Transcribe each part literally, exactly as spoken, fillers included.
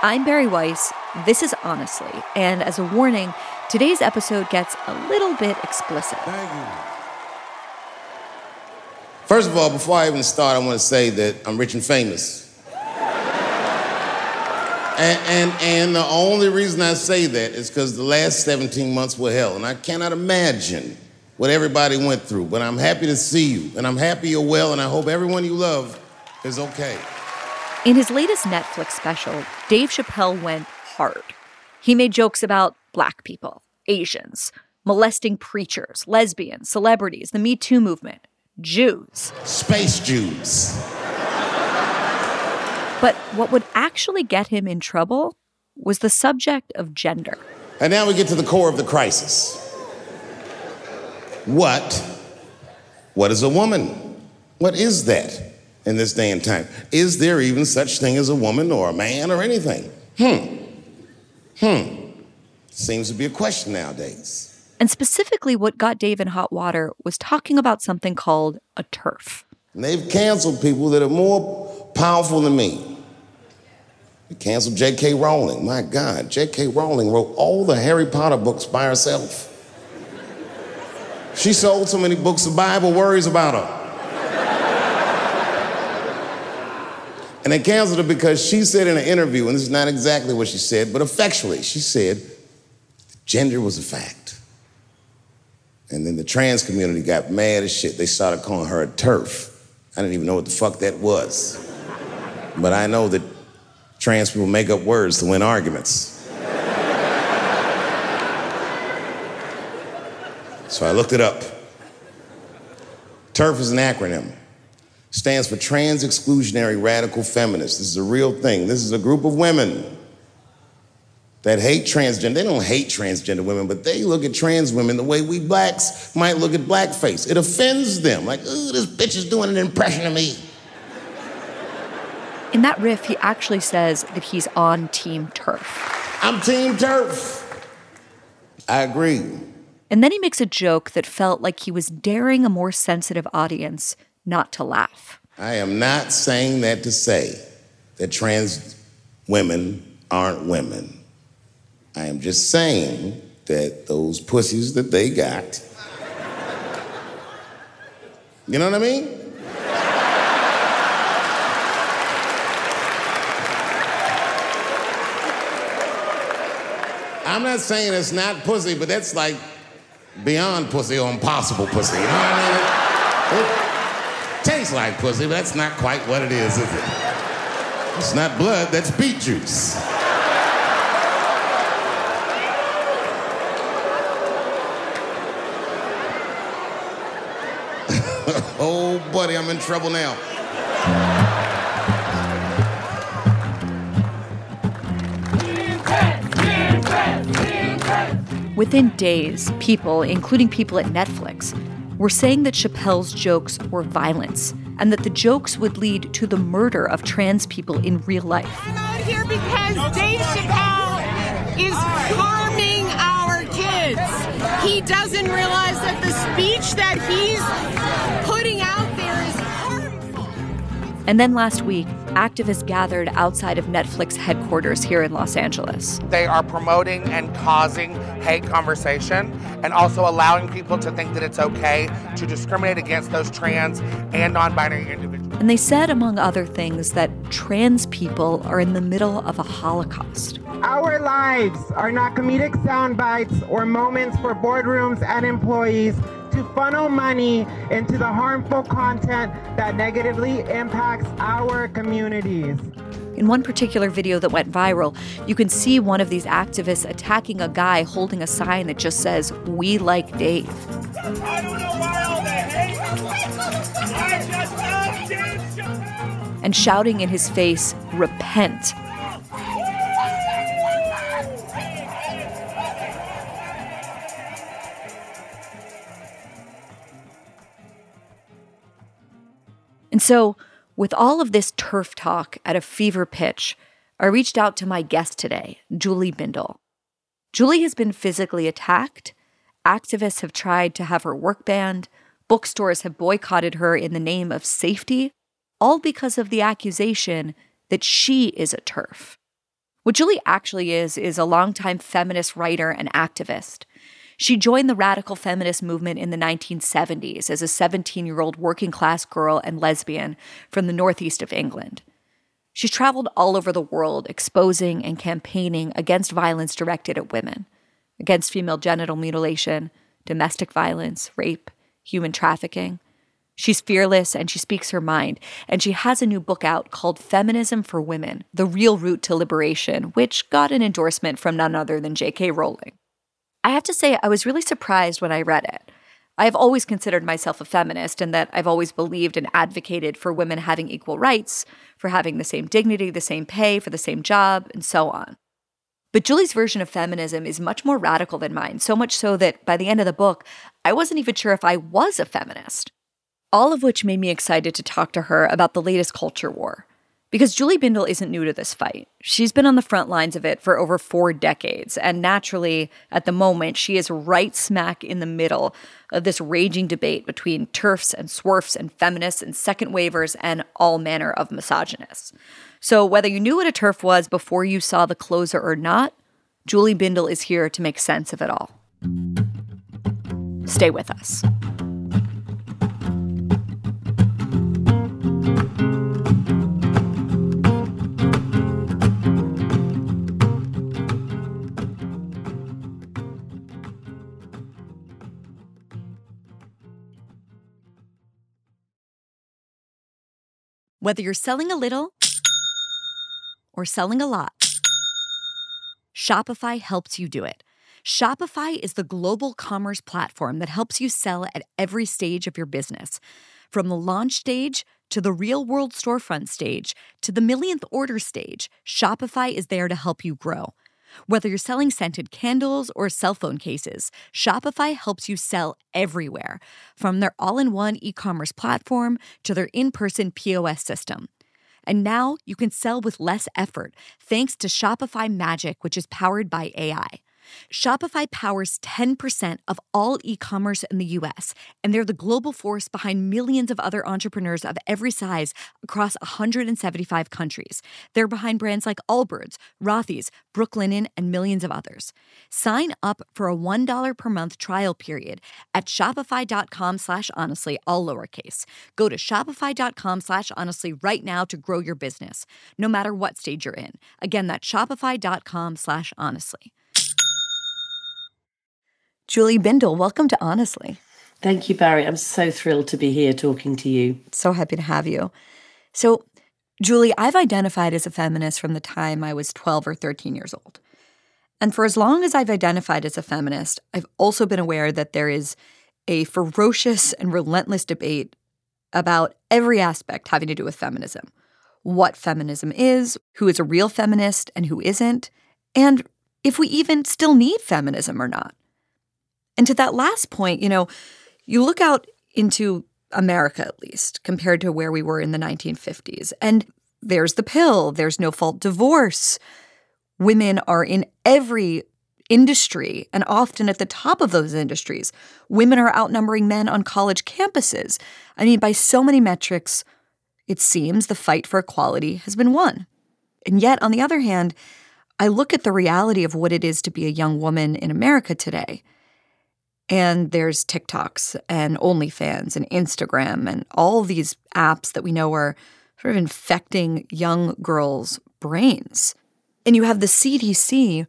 I'm Barry Weiss. This is Honestly. And as a warning, today's episode gets a little bit explicit. Thank you. First of all, before I even start, I want to say that I'm rich and famous. and, and, and the only reason I say that is because the last seventeen months were hell. And I cannot imagine what everybody went through. But I'm happy to see you. And I'm happy you're well. And I hope everyone you love is okay. In his latest Netflix special, Dave Chappelle went hard. He made jokes about Black people, Asians, molesting preachers, lesbians, celebrities, the Me Too movement, Jews. Space Jews. But what would actually get him in trouble was the subject of gender. And now we get to the core of the crisis. What? What is a woman? What is that? In this day and time, is there even such thing as a woman or a man or anything? Hmm. Hmm. Seems to be a question nowadays. And specifically what got Dave in hot water was talking about something called a TERF. And they've canceled people that are more powerful than me. They canceled J K. Rowling. My God, J K. Rowling wrote all the Harry Potter books by herself. She sold so many books, the Bible worries about her. And they canceled her because she said in an interview, and this is not exactly what she said, but effectually, she said gender was a fact. And then the trans community got mad as shit. They started calling her a TERF. I didn't even know what the fuck that was. But I know that trans people make up words to win arguments. So I looked it up. TERF is an acronym. Stands for Trans Exclusionary Radical Feminists. This is a real thing. This is a group of women that hate transgender. They don't hate transgender women, but they look at trans women the way we blacks might look at blackface. It offends them. Like, ooh, this bitch is doing an impression of me. In that riff, he actually says that he's on Team TERF. I'm Team TERF. I agree. And then he makes a joke that felt like he was daring a more sensitive audience not to laugh. I am not saying that to say that trans women aren't women. I am just saying that those pussies that they got, you know what I mean? I'm not saying it's not pussy, but that's like beyond pussy or impossible pussy, you know what I mean? It, tastes like pussy, but that's not quite what it is, is it? It's not blood, that's beet juice. Oh, buddy, I'm in trouble now. Within days, people, including people at Netflix, were saying that Chappelle's jokes were violence and that the jokes would lead to the murder of trans people in real life. I'm out here because Dave Chappelle is harming our kids. He doesn't realize that the speech that he's putting out there is harmful. And then last week, activists gathered outside of Netflix headquarters here in Los Angeles. They are promoting and causing hate conversation and also allowing people to think that it's okay to discriminate against those trans and non-binary individuals. And they said, among other things, that trans people are in the middle of a Holocaust. Our lives are not comedic sound bites or moments for boardrooms and employees to funnel money into the harmful content that negatively impacts our communities. In one particular video that went viral, you can see one of these activists attacking a guy holding a sign that just says, "We like Dave." I don't know why all the hate. I just love Dave. and shouting in his face, "Repent." And so, with all of this TERF talk at a fever pitch, I reached out to my guest today, Julie Bindel. Julie has been physically attacked. Activists have tried to have her work banned. Bookstores have boycotted her in the name of safety, all because of the accusation that she is a TERF. What Julie actually is, is a longtime feminist writer and activist. She joined the radical feminist movement in the nineteen seventies as a seventeen-year-old working-class girl and lesbian from the northeast of England. She's traveled all over the world exposing and campaigning against violence directed at women, against female genital mutilation, domestic violence, rape, human trafficking. She's fearless and she speaks her mind, and she has a new book out called Feminism for Women: The Real Route to Liberation, which got an endorsement from none other than J K. Rowling. I have to say, I was really surprised when I read it. I have always considered myself a feminist and that I've always believed and advocated for women having equal rights, for having the same dignity, the same pay, for the same job, and so on. But Julie's version of feminism is much more radical than mine, so much so that by the end of the book, I wasn't even sure if I was a feminist. All of which made me excited to talk to her about the latest culture war. Because Julie Bindel isn't new to this fight. She's been on the front lines of it for over four decades, and naturally, at the moment, she is right smack in the middle of this raging debate between TERFs and SWERFs and feminists and second waivers and all manner of misogynists. So whether you knew what a TERF was before you saw The Closer or not, Julie Bindel is here to make sense of it all. Stay with us. Whether you're selling a little or selling a lot, Shopify helps you do it. Shopify is the global commerce platform that helps you sell at every stage of your business. From the launch stage to the real-world storefront stage to the millionth order stage, Shopify is there to help you grow. Whether you're selling scented candles or cell phone cases, Shopify helps you sell everywhere, from their all-in-one e-commerce platform to their in-person P O S system. And now you can sell with less effort thanks to Shopify Magic, which is powered by A I. Shopify powers ten percent of all e-commerce in the U S, and they're the global force behind millions of other entrepreneurs of every size across one hundred seventy-five countries. They're behind brands like Allbirds, Rothy's, Brooklinen, and millions of others. Sign up for a one dollar per month trial period at shopify.com slash honestly, all lowercase. Go to shopify.com slash honestly right now to grow your business, no matter what stage you're in. Again, that's shopify.com slash honestly. Julie Bindel, welcome to Honestly. Thank you, Barry. I'm so thrilled to be here talking to you. So happy to have you. So, Julie, I've identified as a feminist from the time I was twelve or thirteen years old. And for as long as I've identified as a feminist, I've also been aware that there is a ferocious and relentless debate about every aspect having to do with feminism. What feminism is, who is a real feminist and who isn't, and if we even still need feminism or not. And to that last point, you know, you look out into America, at least, compared to where we were in the nineteen fifties, and there's the pill, there's no-fault divorce. Women are in every industry, and often at the top of those industries. Women are outnumbering men on college campuses. I mean, by so many metrics, it seems the fight for equality has been won. And yet, on the other hand, I look at the reality of what it is to be a young woman in America today. And there's TikToks and OnlyFans and Instagram and all these apps that we know are sort of infecting young girls' brains. And you have the C D C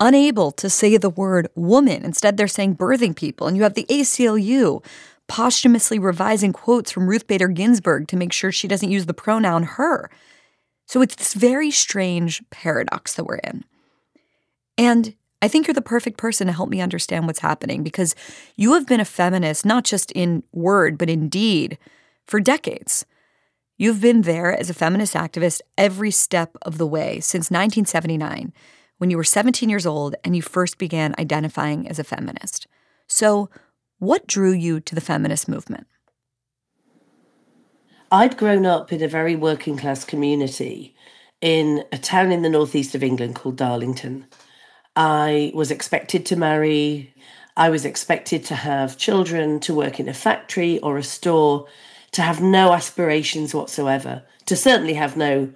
unable to say the word woman. Instead, they're saying birthing people. And you have the A C L U posthumously revising quotes from Ruth Bader Ginsburg to make sure she doesn't use the pronoun her. So it's this very strange paradox that we're in. And I think you're the perfect person to help me understand what's happening, because you have been a feminist, not just in word, but in deed, for decades. You've been there as a feminist activist every step of the way since nineteen seventy-nine, when you were seventeen years old and you first began identifying as a feminist. So what drew you to the feminist movement? I'd grown up in a very working-class community in a town in the northeast of England called Darlington. I was expected to marry. I was expected to have children, to work in a factory or a store, to have no aspirations whatsoever, to certainly have no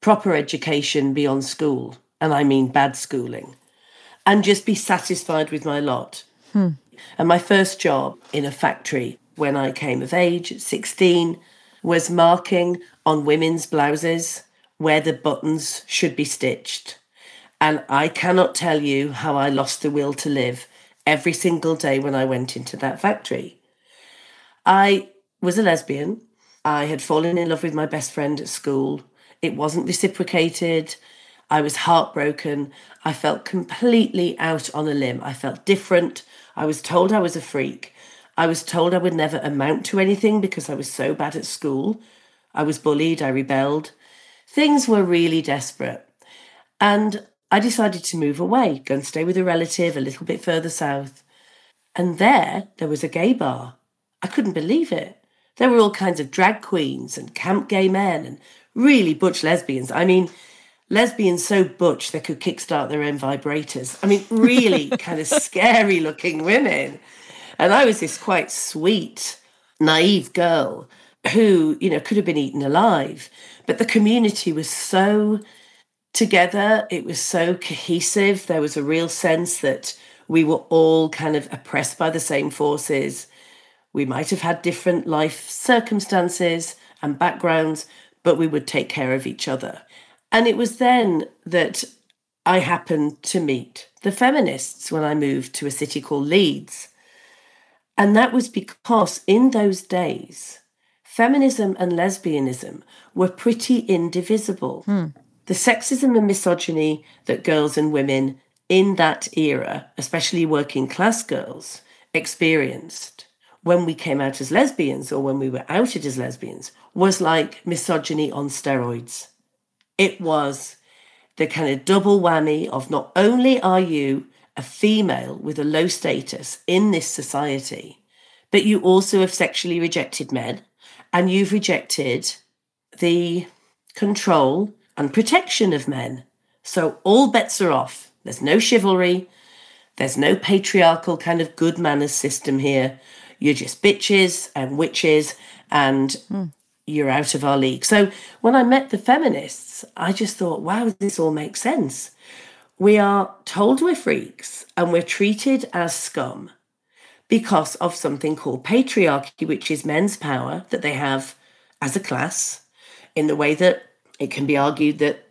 proper education beyond school, and I mean bad schooling, and just be satisfied with my lot. Hmm. And my first job in a factory when I came of age, at sixteen, was marking on women's blouses where the buttons should be stitched. And I cannot tell you how I lost the will to live every single day when I went into that factory. I was a lesbian. I had fallen in love with my best friend at school. It wasn't reciprocated. I was heartbroken. I felt completely out on a limb. I felt different. I was told I was a freak. I was told I would never amount to anything because I was so bad at school. I was bullied. I rebelled. Things were really desperate. And I decided to move away, go and stay with a relative a little bit further south. And there, there was a gay bar. I couldn't believe it. There were all kinds of drag queens and camp gay men and really butch lesbians. I mean, lesbians so butch they could kickstart their own vibrators. I mean, really kind of scary looking women. And I was this quite sweet, naive girl who, you know, could have been eaten alive. But the community was so together, it was so cohesive. There was a real sense that we were all kind of oppressed by the same forces. We might have had different life circumstances and backgrounds, but we would take care of each other. And it was then that I happened to meet the feminists when I moved to a city called Leeds. And that was because in those days, feminism and lesbianism were pretty indivisible. Hmm. The sexism and misogyny that girls and women in that era, especially working class girls, experienced when we came out as lesbians or when we were outed as lesbians was like misogyny on steroids. It was the kind of double whammy of not only are you a female with a low status in this society, but you also have sexually rejected men and you've rejected the control and protection of men. So all bets are off. There's no chivalry. There's no patriarchal kind of good manners system here. You're just bitches and witches and mm. you're out of our league. So when I met the feminists, I just thought, wow, this all makes sense. We are told we're freaks and we're treated as scum because of something called patriarchy, which is men's power that they have as a class in the way that it can be argued that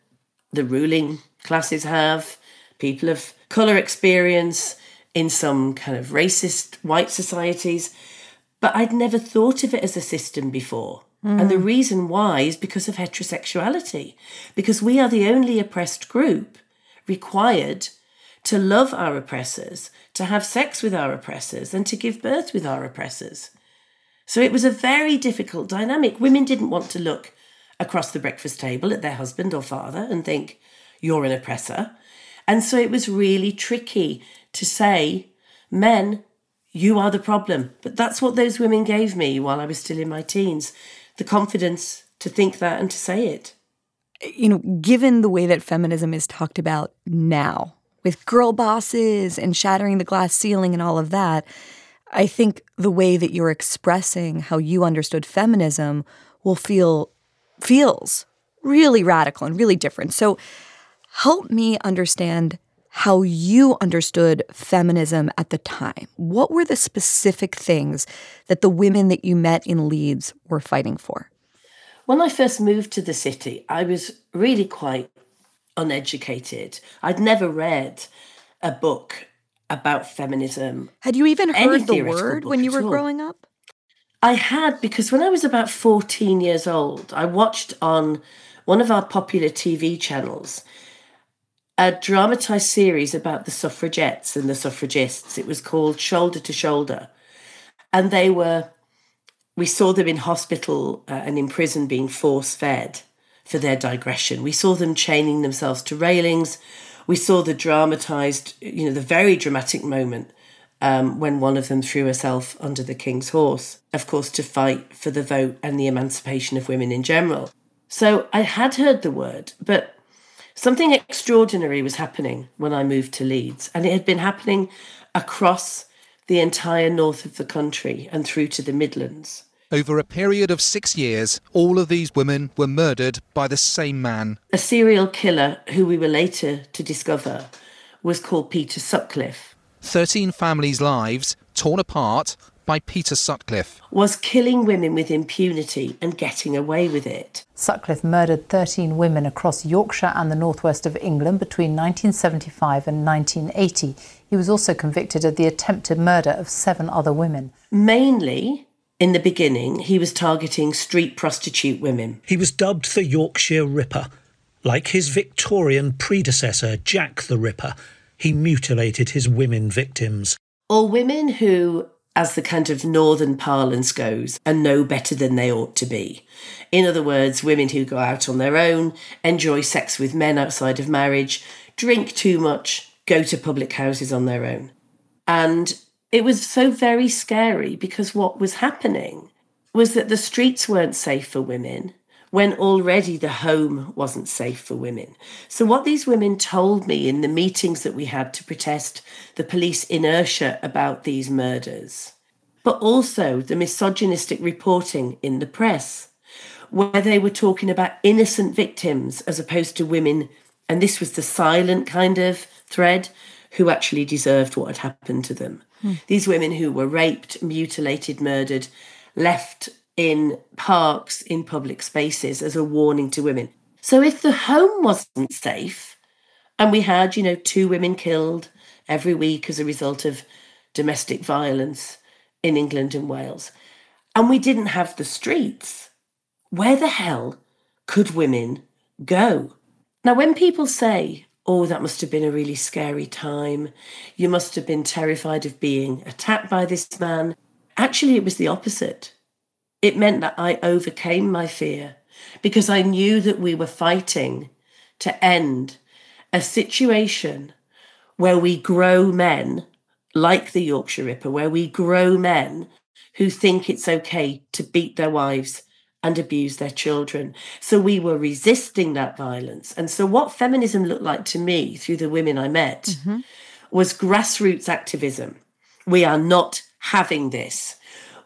the ruling classes have, people of colour experience in some kind of racist white societies. But I'd never thought of it as a system before. Mm. And the reason why is because of heterosexuality, because we are the only oppressed group required to love our oppressors, to have sex with our oppressors, and to give birth with our oppressors. So it was a very difficult dynamic. Women didn't want to look across the breakfast table at their husband or father and think, you're an oppressor. And so it was really tricky to say, men, you are the problem. But that's what those women gave me while I was still in my teens, the confidence to think that and to say it. You know, given the way that feminism is talked about now, with girl bosses and shattering the glass ceiling and all of that, I think the way that you're expressing how you understood feminism will feel feels really radical and really different. So help me understand how you understood feminism at the time. What were the specific things that the women that you met in Leeds were fighting for? When I first moved to the city, I was really quite uneducated. I'd never read a book about feminism. Had you even heard the word when you were growing up? I had, because when I was about fourteen years old, I watched on one of our popular T V channels a dramatised series about the suffragettes and the suffragists. It was called Shoulder to Shoulder. And they were We saw them in hospital uh, and in prison being force-fed for their digression. We saw them chaining themselves to railings. We saw the dramatised, you know, the very dramatic moment um, when one of them threw herself under the king's horse, of course, to fight for the vote and the emancipation of women in general. So I had heard the word, but something extraordinary was happening when I moved to Leeds, and it had been happening across the entire north of the country and through to the Midlands. Over a period of six years, all of these women were murdered by the same man. A serial killer who we were later to discover was called Peter Sutcliffe. thirteen families' lives, torn apart by Peter Sutcliffe. Was killing women with impunity and getting away with it. Sutcliffe murdered thirteen women across Yorkshire and the northwest of England between nineteen seventy-five and nineteen eighty. He was also convicted of the attempted murder of seven other women. Mainly, in the beginning, he was targeting street prostitute women. He was dubbed the Yorkshire Ripper. Like his Victorian predecessor, Jack the Ripper, he mutilated his women victims. Or women who, as the kind of northern parlance goes, are no better than they ought to be. In other words, women who go out on their own, enjoy sex with men outside of marriage, drink too much, go to public houses on their own. And it was so very scary because what was happening was that the streets weren't safe for women when already the home wasn't safe for women. So what these women told me in the meetings that we had to protest the police inertia about these murders, but also the misogynistic reporting in the press, where they were talking about innocent victims as opposed to women, and this was the silent kind of thread, who actually deserved what had happened to them. Mm. These women who were raped, mutilated, murdered, left in parks, in public spaces as a warning to women. So if the home wasn't safe, and we had, you know, two women killed every week as a result of domestic violence in England and Wales, and we didn't have the streets, where the hell could women go? Now, when people say, oh, that must have been a really scary time, you must have been terrified of being attacked by this man, actually, it was the opposite. It meant that I overcame my fear because I knew that we were fighting to end a situation where we grow men like the Yorkshire Ripper, where we grow men who think it's okay to beat their wives and abuse their children. So we were resisting that violence. And so what feminism looked like to me through the women I met mm-hmm. was grassroots activism. We are not having this.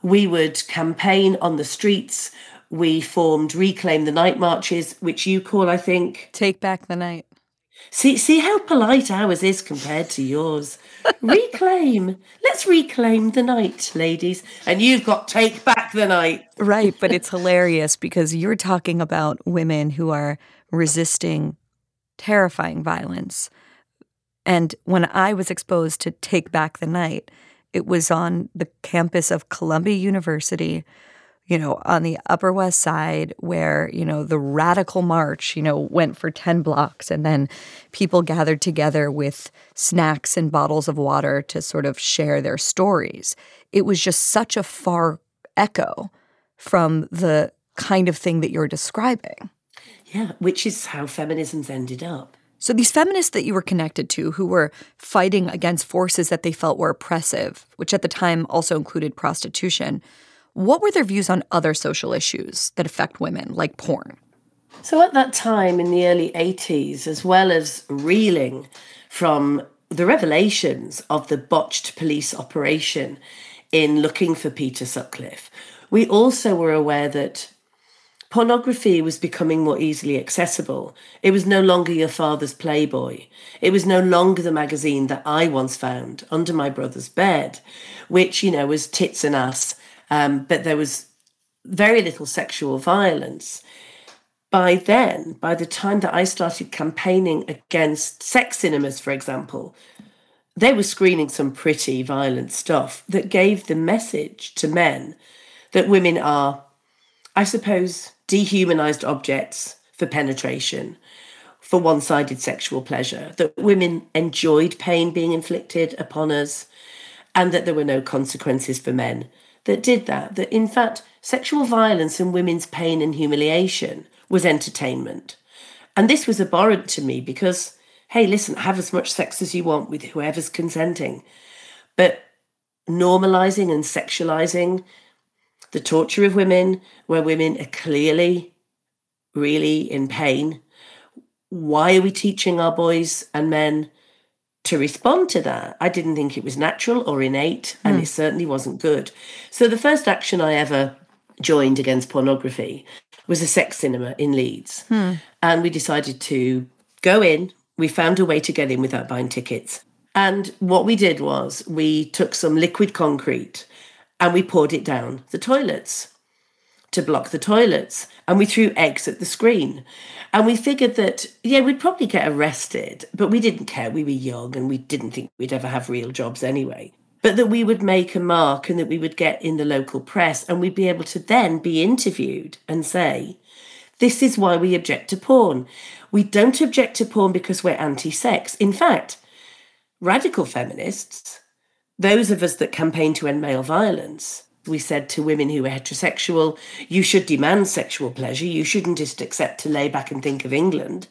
We would campaign on the streets. We formed Reclaim the Night marches, which you call, I think... Take Back the Night. See see how polite ours is compared to yours. Reclaim. Let's reclaim the night, ladies. And you've got Take Back the Night. Right, but it's hilarious because you're talking about women who are resisting terrifying violence. And when I was exposed to Take Back the Night... it was on the campus of Columbia University, you know, on the Upper West Side where, you know, the radical march, you know, went for ten blocks and then people gathered together with snacks and bottles of water to sort of share their stories. It was just such a far echo from the kind of thing that you're describing. Yeah, which is how feminism's ended up. So these feminists that you were connected to who were fighting against forces that they felt were oppressive, which at the time also included prostitution, what were their views on other social issues that affect women, like porn? So at that time in the early eighties, as well as reeling from the revelations of the botched police operation in looking for Peter Sutcliffe, we also were aware that pornography was becoming more easily accessible. It was no longer your father's Playboy. It was no longer the magazine that I once found under my brother's bed, which, you know, was tits and ass, um, but there was very little sexual violence. By then, by the time that I started campaigning against sex cinemas, for example, they were screening some pretty violent stuff that gave the message to men that women are, I suppose, dehumanized objects for penetration, for one-sided sexual pleasure, that women enjoyed pain being inflicted upon us, and that there were no consequences for men. that did that, that in fact sexual violence and women's pain and humiliation was entertainment. And this was abhorrent to me because, hey, listen, have as much sex as you want with whoever's consenting. But normalising and sexualising the torture of women, where women are clearly really in pain, why are we teaching our boys and men to respond to that? I didn't think it was natural or innate, and mm. it certainly wasn't good. So the first action I ever joined against pornography was a sex cinema in Leeds. Mm. And we decided to go in. We found a way to get in without buying tickets. And what we did was we took some liquid concrete and we poured it down the toilets to block the toilets. And we threw eggs at the screen. And we figured that, yeah, we'd probably get arrested, but we didn't care. We were young and we didn't think we'd ever have real jobs anyway. But that we would make a mark and that we would get in the local press and we'd be able to then be interviewed and say, this is why we object to porn. We don't object to porn because we're anti-sex. In fact, radical feminists, those of us that campaign to end male violence, we said to women who were heterosexual, you should demand sexual pleasure. You shouldn't just accept to lay back and think of England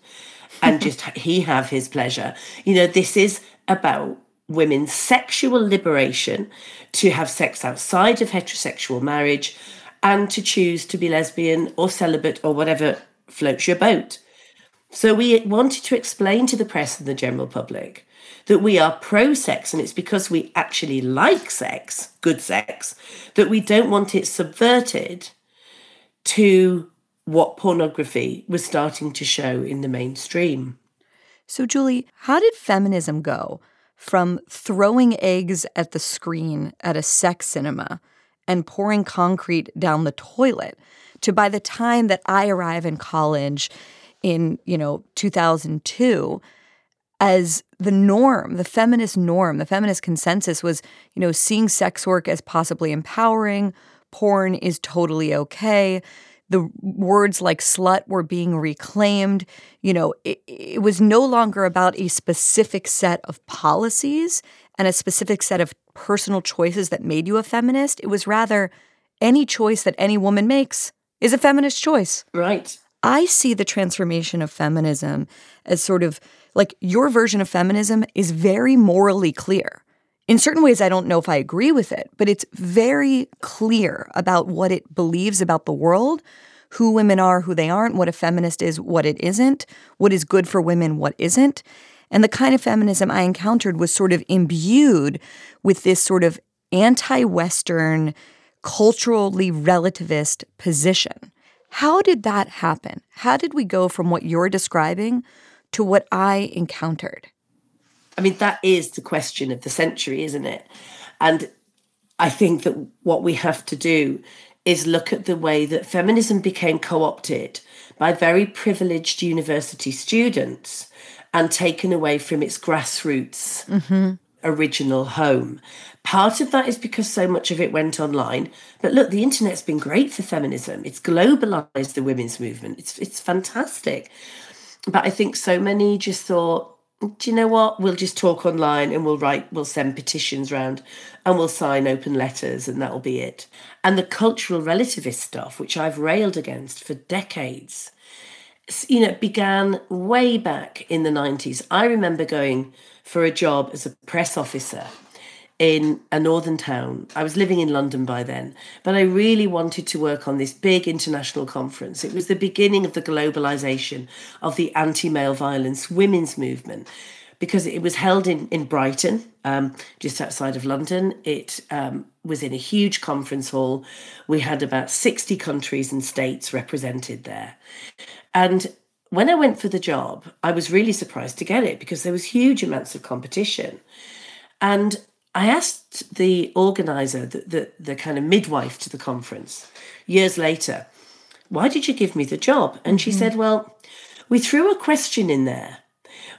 and just he have his pleasure. You know, this is about women's sexual liberation, to have sex outside of heterosexual marriage and to choose to be lesbian or celibate or whatever floats your boat. So we wanted to explain to the press and the general public that we are pro-sex, and it's because we actually like sex, good sex, that we don't want it subverted to what pornography was starting to show in the mainstream. So, Julie, how did feminism go from throwing eggs at the screen at a sex cinema and pouring concrete down the toilet to, by the time that I arrive in college in, you know, two thousand two, as the norm, the feminist norm, the feminist consensus was, you know, seeing sex work as possibly empowering, porn is totally okay, the words like slut were being reclaimed, you know, it, it was no longer about a specific set of policies and a specific set of personal choices that made you a feminist. It was rather any choice that any woman makes is a feminist choice. Right. I see the transformation of feminism as sort of, like, your version of feminism is very morally clear. In certain ways, I don't know if I agree with it, but it's very clear about what it believes about the world, who women are, who they aren't, what a feminist is, what it isn't, what is good for women, what isn't. And the kind of feminism I encountered was sort of imbued with this sort of anti-Western, culturally relativist position. How did that happen? How did we go from what you're describing to what I encountered? I mean, that is the question of the century, isn't it? And I think that what we have to do is look at the way that feminism became co-opted by very privileged university students and taken away from its grassroots mm-hmm. original home. Part of that is because so much of it went online. But look, the internet's been great for feminism. It's globalized the women's movement. It's it's fantastic. But I think so many just thought, do you know what? We'll just talk online and we'll write, we'll send petitions round and we'll sign open letters and that'll be it. And the cultural relativist stuff, which I've railed against for decades, you know, began way back in the nineties. I remember going for a job as a press officer in a northern town. I was living in London by then, but I really wanted to work on this big international conference. It was the beginning of the globalization of the anti-male violence women's movement, because it was held in, in Brighton, um, just outside of London. It um, was in a huge conference hall. We had about sixty countries and states represented there. And when I went for the job, I was really surprised to get it because there was huge amounts of competition. And I asked the organiser, the, the, the kind of midwife to the conference, years later, why did you give me the job? And she mm-hmm. said, well, we threw a question in there,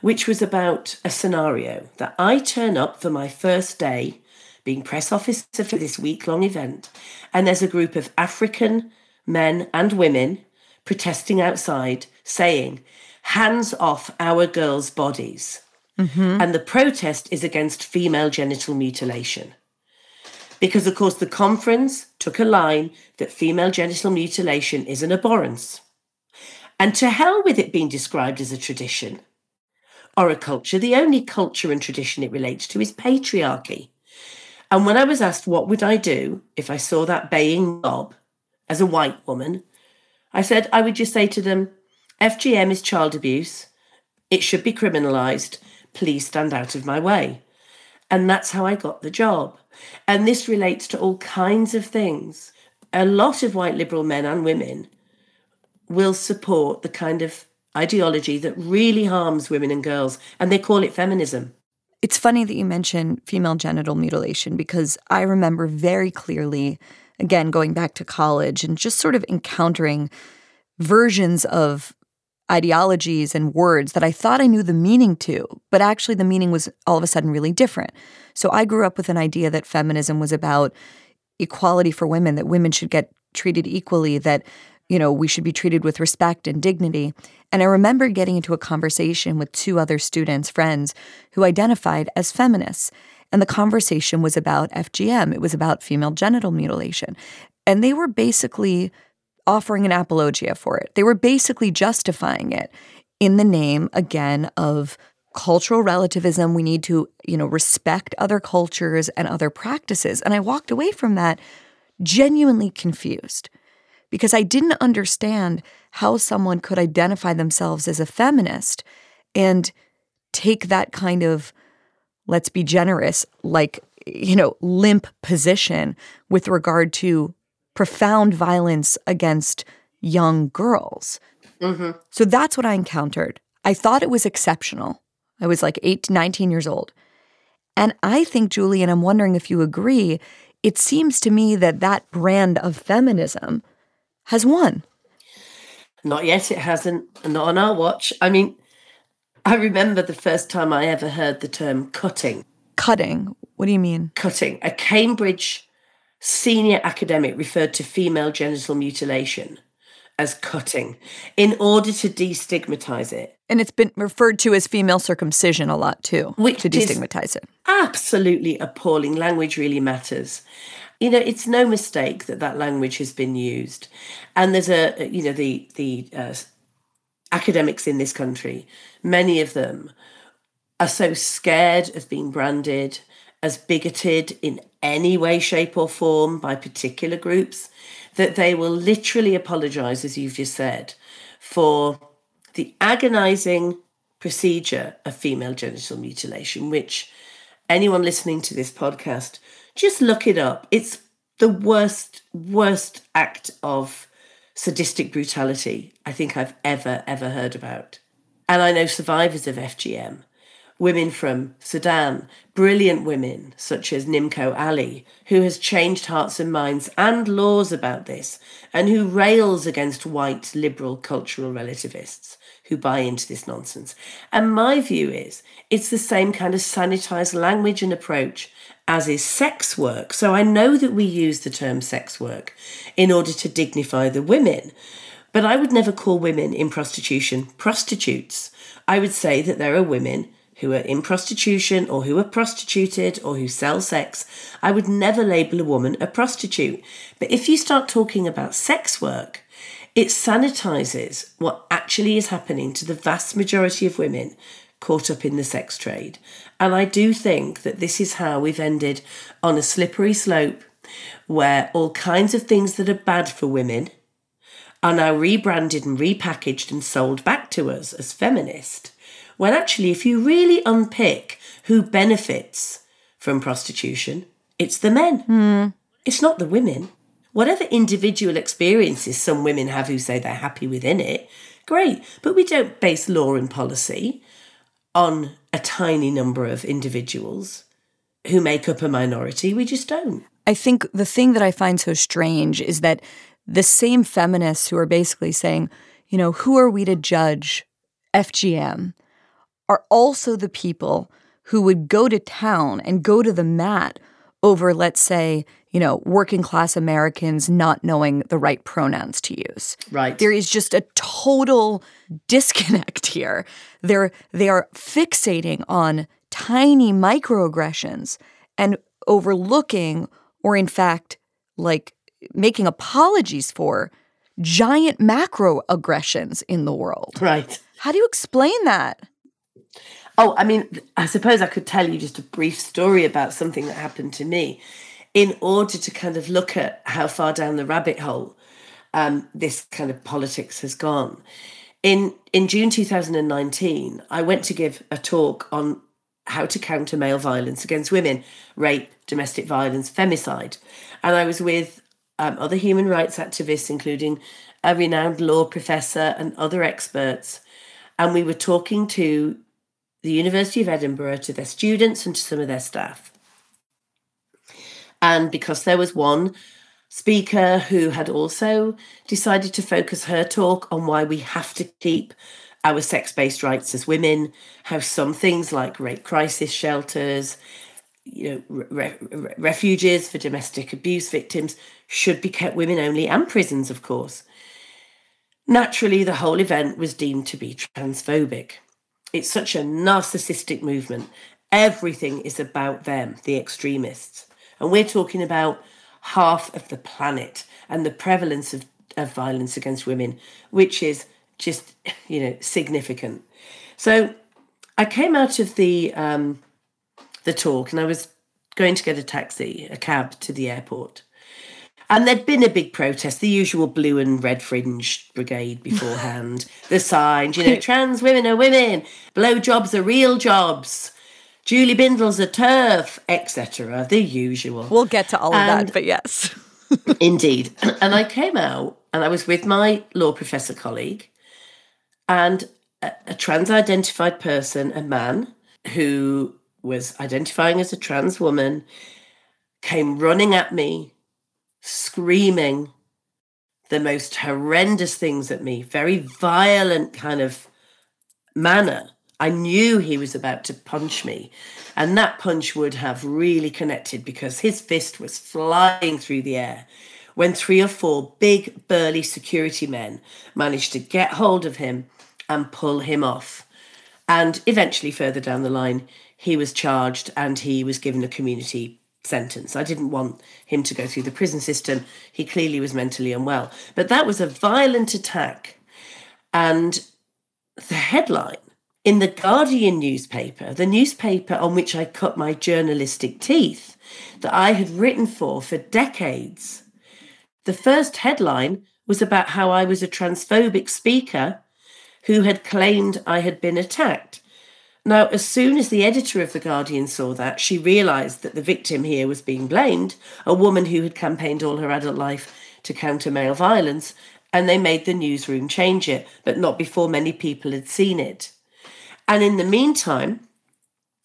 which was about a scenario that I turn up for my first day being press officer for this week-long event, and there's a group of African men and women protesting outside saying, hands off our girls' bodies. Mm-hmm. And the protest is against female genital mutilation. because, of course, the conference took a line that female genital mutilation is an abhorrence. And to hell with it being described as a tradition or a culture. The only culture and tradition it relates to is patriarchy. And when I was asked what would I do if I saw that baying mob as a white woman, I said I would just say to them, F G M is child abuse. It should be criminalised. Please stand out of my way. And that's how I got the job. And this relates to all kinds of things. A lot of white liberal men and women will support the kind of ideology that really harms women and girls, and they call it feminism. It's funny that you mention female genital mutilation, because I remember very clearly, again, going back to college and just sort of encountering versions of ideologies and words that I thought I knew the meaning to, but actually the meaning was all of a sudden really different. So I grew up with an idea that feminism was about equality for women, that women should get treated equally, that, you know, we should be treated with respect and dignity. And I remember getting into a conversation with two other students, friends, who identified as feminists. And the conversation was about F G M. It was about female genital mutilation. And they were basically offering an apologia for it. They were basically justifying it in the name, again, of cultural relativism. We need to, you know, respect other cultures and other practices. And I walked away from that genuinely confused, because I didn't understand how someone could identify themselves as a feminist and take that kind of, let's be generous, like, you know, limp position with regard to profound violence against young girls. Mm-hmm. So that's what I encountered. I thought it was exceptional. I was like eight, nineteen years old. And I think, Julie, and I'm wondering if you agree, it seems to me that that brand of feminism has won. Not yet, it hasn't. Not on our watch. I mean, I remember the first time I ever heard the term cutting. Cutting? What do you mean? Cutting. A Cambridge senior academic referred to female genital mutilation as cutting in order to destigmatize it. And it's been referred to as female circumcision a lot too, which to destigmatize it. Absolutely appalling. Language really matters. You know, it's no mistake that that language has been used. And there's a, you know, the the uh, academics in this country, many of them are so scared of being branded as bigoted in any way, shape or form by particular groups that they will literally apologise, as you've just said, for the agonising procedure of female genital mutilation, which anyone listening to this podcast, just look it up. It's the worst, worst act of sadistic brutality I think I've ever, ever heard about. And I know survivors of F G M, women from Sudan, brilliant women such as Nimco Ali, who has changed hearts and minds and laws about this, and who rails against white liberal cultural relativists who buy into this nonsense. And my view is it's the same kind of sanitised language and approach as is sex work. So I know that we use the term sex work in order to dignify the women, but I would never call women in prostitution prostitutes. I would say that there are women who are in prostitution or who are prostituted or who sell sex. I would never label a woman a prostitute. But if you start talking about sex work, it sanitizes what actually is happening to the vast majority of women caught up in the sex trade. And I do think that this is how we've ended on a slippery slope where all kinds of things that are bad for women are now rebranded and repackaged and sold back to us as feminist. When actually, if you really unpick who benefits from prostitution, it's the men. Mm. It's not the women. Whatever individual experiences some women have who say they're happy within it, great. But we don't base law and policy on a tiny number of individuals who make up a minority. We just don't. I think the thing that I find so strange is that the same feminists who are basically saying, you know, who are we to judge F G M are also the people who would go to town and go to the mat over, let's say, you know, working class Americans not knowing the right pronouns to use. Right. There is just a total disconnect here. They're, they are fixating on tiny microaggressions and overlooking or in fact, like making apologies for giant macro aggressions in the world. Right. How do you explain that? Oh, I mean, I suppose I could tell you just a brief story about something that happened to me in order to kind of look at how far down the rabbit hole um, this kind of politics has gone. In in June two thousand nineteen, I went to give a talk on how to counter male violence against women, rape, domestic violence, femicide. And I was with um, other human rights activists, including a renowned law professor and other experts. And we were talking to the University of Edinburgh, to their students and to some of their staff. And because there was one speaker who had also decided to focus her talk on why we have to keep our sex-based rights as women, how some things like rape crisis shelters, you know, re- re- refuges for domestic abuse victims should be kept women-only, and prisons, of course. Naturally, the whole event was deemed to be transphobic. It's such a narcissistic movement. Everything is about them, the extremists. And we're talking about half of the planet and the prevalence of, of violence against women, which is just, you know, significant. So I came out of the um, the talk and I was going to get a taxi, a cab to the airport. And there'd been a big protest, the usual blue and red fringe brigade beforehand, the signs, you know, trans women are women, blow jobs are real jobs, Julie Bindel's a TERF, et cetera, the usual. We'll get to all and, of that, but yes. Indeed. And I came out and I was with my law professor colleague and a, a trans-identified person, a man who was identifying as a trans woman, came running at me, screaming the most horrendous things at me, very violent kind of manner. I knew he was about to punch me, and that punch would have really connected because his fist was flying through the air when three or four big, burly security men managed to get hold of him and pull him off. And eventually, further down the line, he was charged and he was given a community sentence. I didn't want him to go through the prison system. He clearly was mentally unwell. But that was a violent attack. And the headline in the Guardian newspaper, the newspaper on which I cut my journalistic teeth, that I had written for for decades, the first headline was about how I was a transphobic speaker who had claimed I had been attacked. Now, as soon as the editor of The Guardian saw that, she realised that the victim here was being blamed, a woman who had campaigned all her adult life to counter male violence, and they made the newsroom change it, but not before many people had seen it. And in the meantime,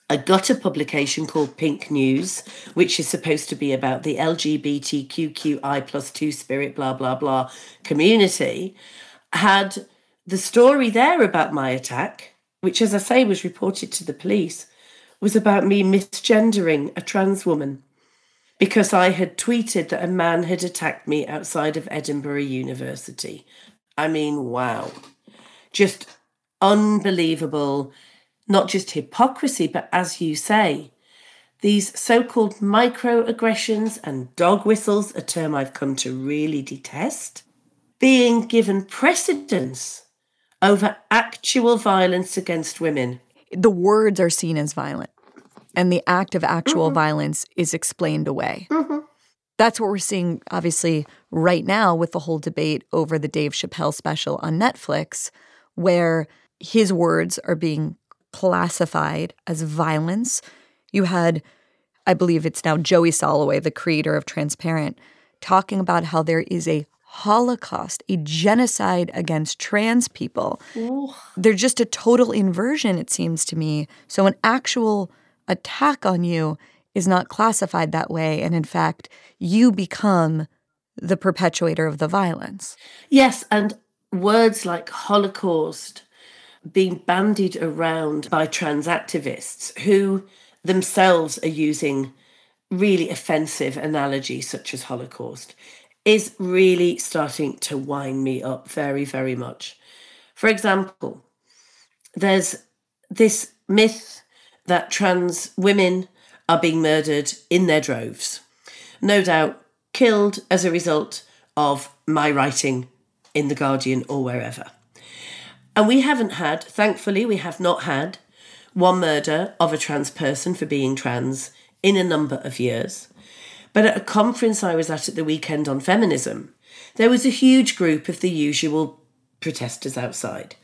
I got a publication called Pink News, which is supposed to be about the LGBTQI plus two spirit, blah, blah, blah community, had the story there about my attack, which, as I say, was reported to the police, was about me misgendering a trans woman because I had tweeted that a man had attacked me outside of Edinburgh University. I mean, wow. Just unbelievable, not just hypocrisy, but as you say, these so-called microaggressions and dog whistles, a term I've come to really detest, being given precedence over actual violence against women. The words are seen as violent, and the act of actual mm-hmm. violence is explained away. Mm-hmm. That's what we're seeing, obviously, right now with the whole debate over the Dave Chappelle special on Netflix, where his words are being classified as violence. You had, I believe it's now Joey Soloway, the creator of Transparent, talking about how there is a Holocaust, a genocide against trans people. Ooh. They're just a total inversion, it seems to me. So an actual attack on you is not classified that way. And in fact, you become the perpetuator of the violence. Yes, and words like Holocaust being bandied around by trans activists who themselves are using really offensive analogies such as Holocaust is really starting to wind me up very, very much. For example, there's this myth that trans women are being murdered in their droves. no doubt killed as a result of my writing in The Guardian or wherever. And we haven't had, thankfully, we have not had one murder of a trans person for being trans in a number of years. But at a conference I was at at the weekend on feminism, there was a huge group of the usual protesters outside.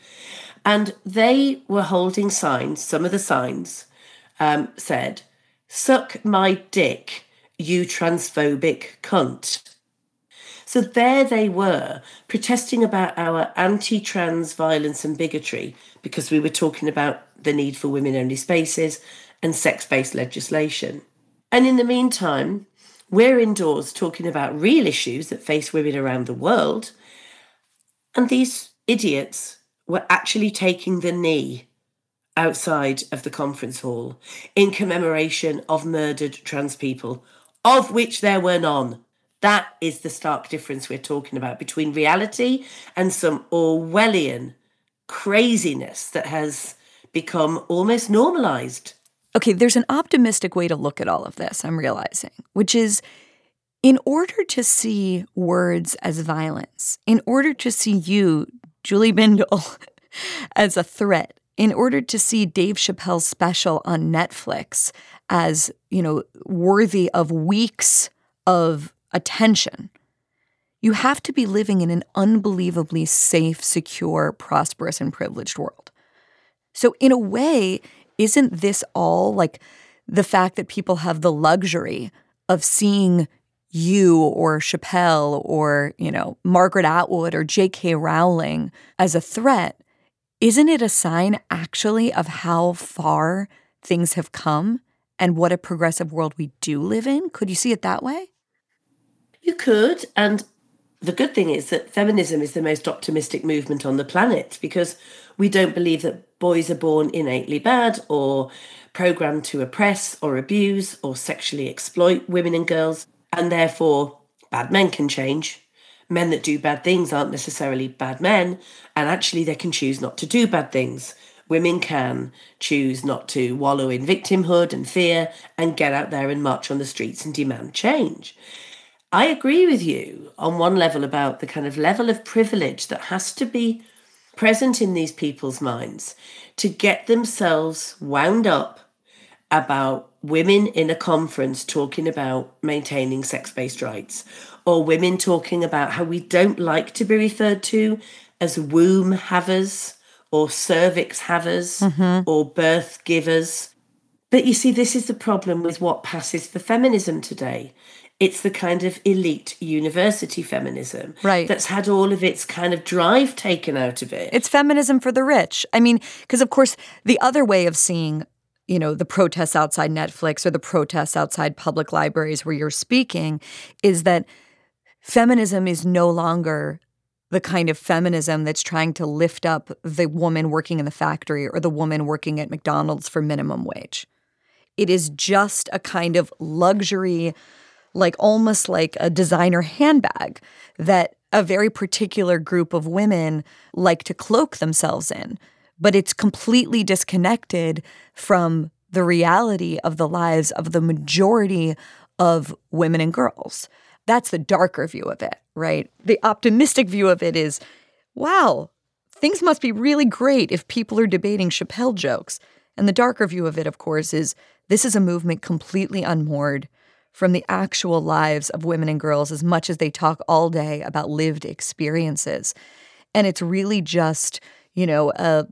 And they were holding signs. Some of the signs um, said, "Suck my dick, you transphobic cunt." So there they were, protesting about our anti-trans violence and bigotry, because we were talking about the need for women-only spaces and sex-based legislation. And in the meantime, we're indoors talking about real issues that face women around the world. And these idiots were actually taking the knee outside of the conference hall in commemoration of murdered trans people, of which there were none. That is the stark difference we're talking about between reality and some Orwellian craziness that has become almost normalised. Okay, there's an optimistic way to look at all of this, I'm realizing, which is in order to see words as violence, in order to see you, Julie Bindel, as a threat, in order to see Dave Chappelle's special on Netflix as, you know, worthy of weeks of attention, you have to be living in an unbelievably safe, secure, prosperous, and privileged world. So in a way, isn't this all like the fact that people have the luxury of seeing you or Chappelle or, you know, Margaret Atwood or J K. Rowling as a threat? Isn't it a sign actually of how far things have come and what a progressive world we do live in? Could you see it that way? You could, and the good thing is that feminism is the most optimistic movement on the planet, because we don't believe that boys are born innately bad or programmed to oppress or abuse or sexually exploit women and girls, and therefore bad men can change. Men that do bad things aren't necessarily bad men, and actually they can choose not to do bad things. Women can choose not to wallow in victimhood and fear and get out there and march on the streets and demand change. I agree with you on one level about the kind of level of privilege that has to be present in these people's minds to get themselves wound up about women in a conference talking about maintaining sex-based rights, or women talking about how we don't like to be referred to as womb havers or cervix havers mm-hmm. or birth givers. But you see, this is the problem with what passes for feminism today. It's the kind of elite university feminism right. that's had all of its kind of drive taken out of it. It's feminism for the rich. I mean, because, of course, the other way of seeing, you know, the protests outside Netflix or the protests outside public libraries where you're speaking is that feminism is no longer the kind of feminism that's trying to lift up the woman working in the factory or the woman working at McDonald's for minimum wage. It is just a kind of luxury, like almost like a designer handbag that a very particular group of women like to cloak themselves in. But it's completely disconnected from the reality of the lives of the majority of women and girls. That's the darker view of it, right? The optimistic view of it is, wow, things must be really great if people are debating Chappelle jokes. And the darker view of it, of course, is this is a movement completely unmoored from the actual lives of women and girls as much as they talk all day about lived experiences. And it's really just, you know, a,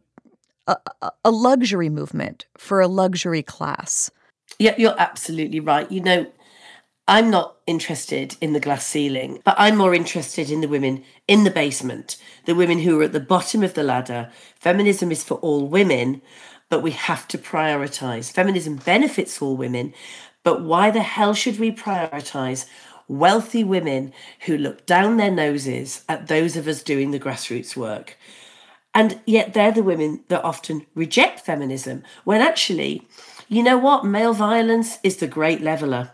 a, a luxury movement for a luxury class. Yeah, you're absolutely right. You know, I'm not interested in the glass ceiling, but I'm more interested in the women in the basement, the women who are at the bottom of the ladder. Feminism is for all women, but we have to prioritise. Feminism benefits all women, but why the hell should we prioritise wealthy women who look down their noses at those of us doing the grassroots work? And yet they're the women that often reject feminism, when actually, you know what? Male violence is the great leveller,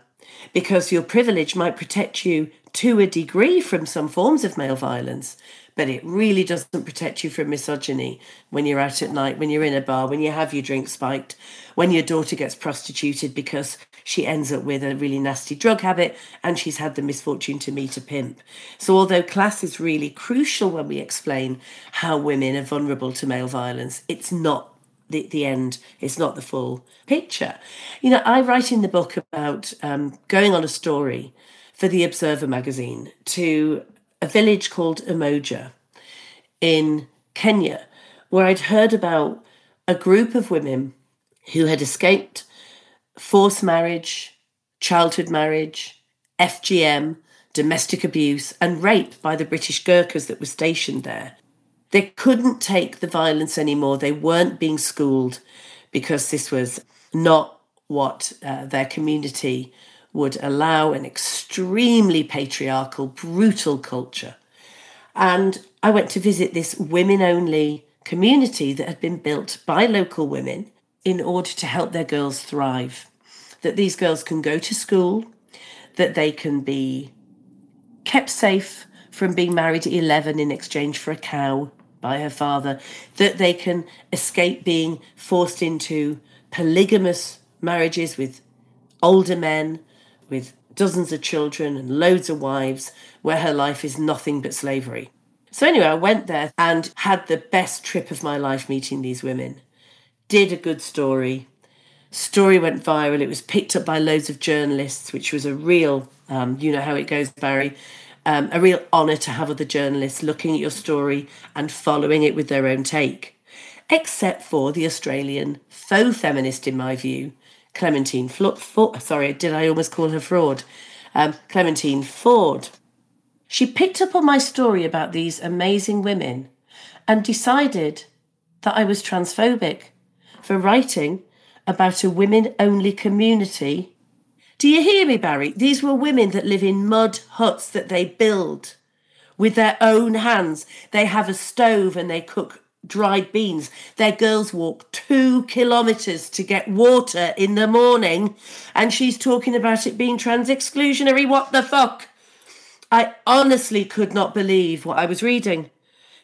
because your privilege might protect you to a degree from some forms of male violence, but it really doesn't protect you from misogyny when you're out at night, when you're in a bar, when you have your drink spiked, when your daughter gets prostituted because she ends up with a really nasty drug habit and she's had the misfortune to meet a pimp. So although class is really crucial when we explain how women are vulnerable to male violence, it's not the, the end, it's not the full picture. You know, I write in the book about um, going on a story for the Observer magazine to a village called Umoja in Kenya, where I'd heard about a group of women who had escaped forced marriage, childhood marriage, F G M, domestic abuse, and rape by the British Gurkhas that were stationed there. They couldn't take the violence anymore. They weren't being schooled because this was not what uh, their community would allow, an extremely patriarchal, brutal culture. And I went to visit this women-only community that had been built by local women in order to help their girls thrive, that these girls can go to school, that they can be kept safe from being married at eleven in exchange for a cow by her father, that they can escape being forced into polygamous marriages with older men, with dozens of children and loads of wives, where her life is nothing but slavery. So anyway, I went there and had the best trip of my life meeting these women. Did a good story. Story went viral. It was picked up by loads of journalists, which was a real, um, you know how it goes, Barry, um, a real honour to have other journalists looking at your story and following it with their own take. Except for the Australian faux feminist, in my view, Clementine Ford. Ford sorry, did I almost call her fraud? Um, Clementine Ford. She picked up on my story about these amazing women and decided that I was transphobic for writing about a women-only community. Do you hear me, Barry? These were women that live in mud huts that they build with their own hands. They have a stove and they cook dried beans. Their girls walk two kilometres to get water in the morning, and she's talking about it being trans-exclusionary. What the fuck? I honestly could not believe what I was reading.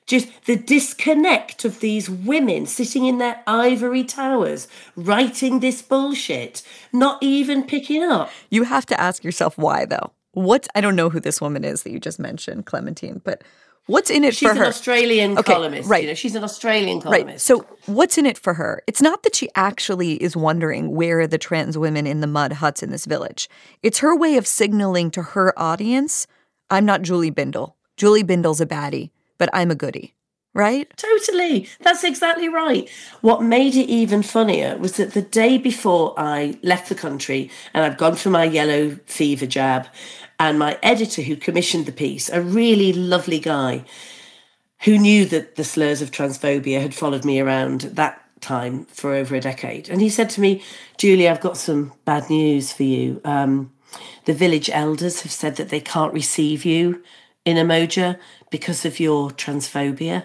Just the disconnect of these women sitting in their ivory towers, writing this bullshit, not even picking up. You have to ask yourself why, though. What? I don't know who this woman is that you just mentioned, Clementine, but what's in it she's for her? She's an Australian okay, columnist. Right. You know, she's an Australian columnist. Right. So what's in it for her? It's not that she actually is wondering where are the trans women in the mud huts in this village. It's her way of signaling to her audience, I'm not Julie Bindel. Julie Bindel's a baddie, but I'm a goodie, right? Totally. That's exactly right. What made it even funnier was that the day before I left the country and I'd gone for my yellow fever jab, and my editor who commissioned the piece, a really lovely guy who knew that the slurs of transphobia had followed me around at that time for over a decade. And he said to me, Julie, I've got some bad news for you. Um, the village elders have said that they can't receive you in Umoja because of your transphobia.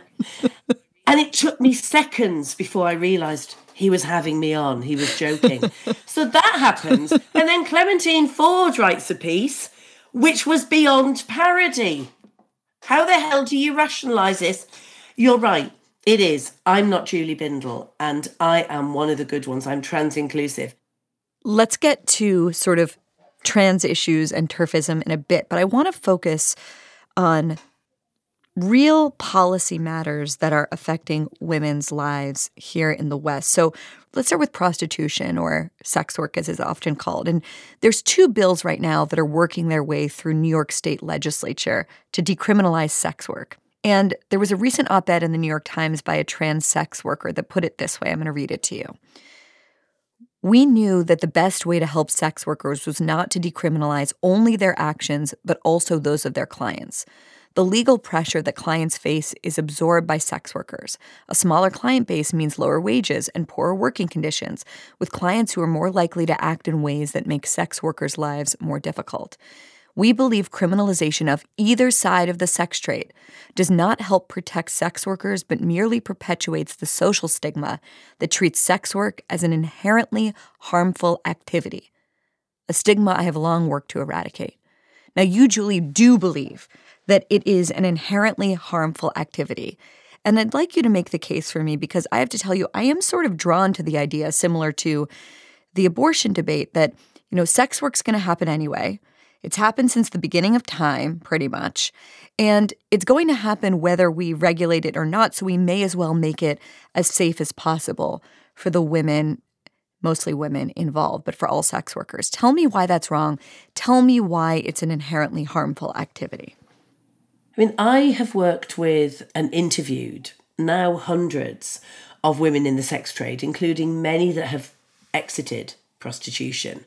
And it took me seconds before I realised he was having me on. He was joking. So that happens. And then Clementine Ford writes a piece which was beyond parody. How the hell do you rationalise this? You're right. It is. I'm not Julie Bindel, and I am one of the good ones. I'm trans-inclusive. Let's get to sort of trans issues and TERFism in a bit, but I want to focus on real policy matters that are affecting women's lives here in the West. So let's start with prostitution, or sex work as it's often called. And there's two bills right now that are working their way through New York State legislature to decriminalize sex work. And there was a recent op-ed in the New York Times by a trans sex worker that put it this way. I'm going to read it to you. We knew that the best way to help sex workers was not to decriminalize only their actions, but also those of their clients. The legal pressure that clients face is absorbed by sex workers. A smaller client base means lower wages and poorer working conditions, with clients who are more likely to act in ways that make sex workers' lives more difficult. We believe criminalization of either side of the sex trade does not help protect sex workers, but merely perpetuates the social stigma that treats sex work as an inherently harmful activity, a stigma I have long worked to eradicate. Now, you, Julie, do believe that it is an inherently harmful activity. And I'd like you to make the case for me, because I have to tell you, I am sort of drawn to the idea, similar to the abortion debate, that, you know, sex work's going to happen anyway. It's happened since the beginning of time, pretty much. And it's going to happen whether we regulate it or not, so we may as well make it as safe as possible for the women, mostly women involved, but for all sex workers. Tell me why that's wrong. Tell me why it's an inherently harmful activity. I mean, I have worked with and interviewed now hundreds of women in the sex trade, including many that have exited prostitution.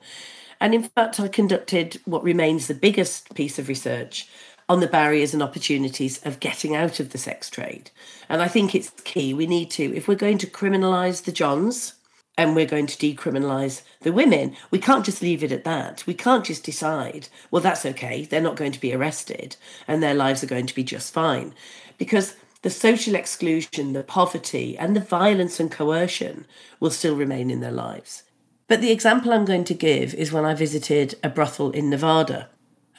And in fact, I conducted what remains the biggest piece of research on the barriers and opportunities of getting out of the sex trade. And I think it's key. We need to, if we're going to criminalise the Johns and we're going to decriminalise the women, we can't just leave it at that. We can't just decide, well, that's okay, they're not going to be arrested and their lives are going to be just fine. Because the social exclusion, the poverty and the violence and coercion will still remain in their lives. But the example I'm going to give is when I visited a brothel in Nevada.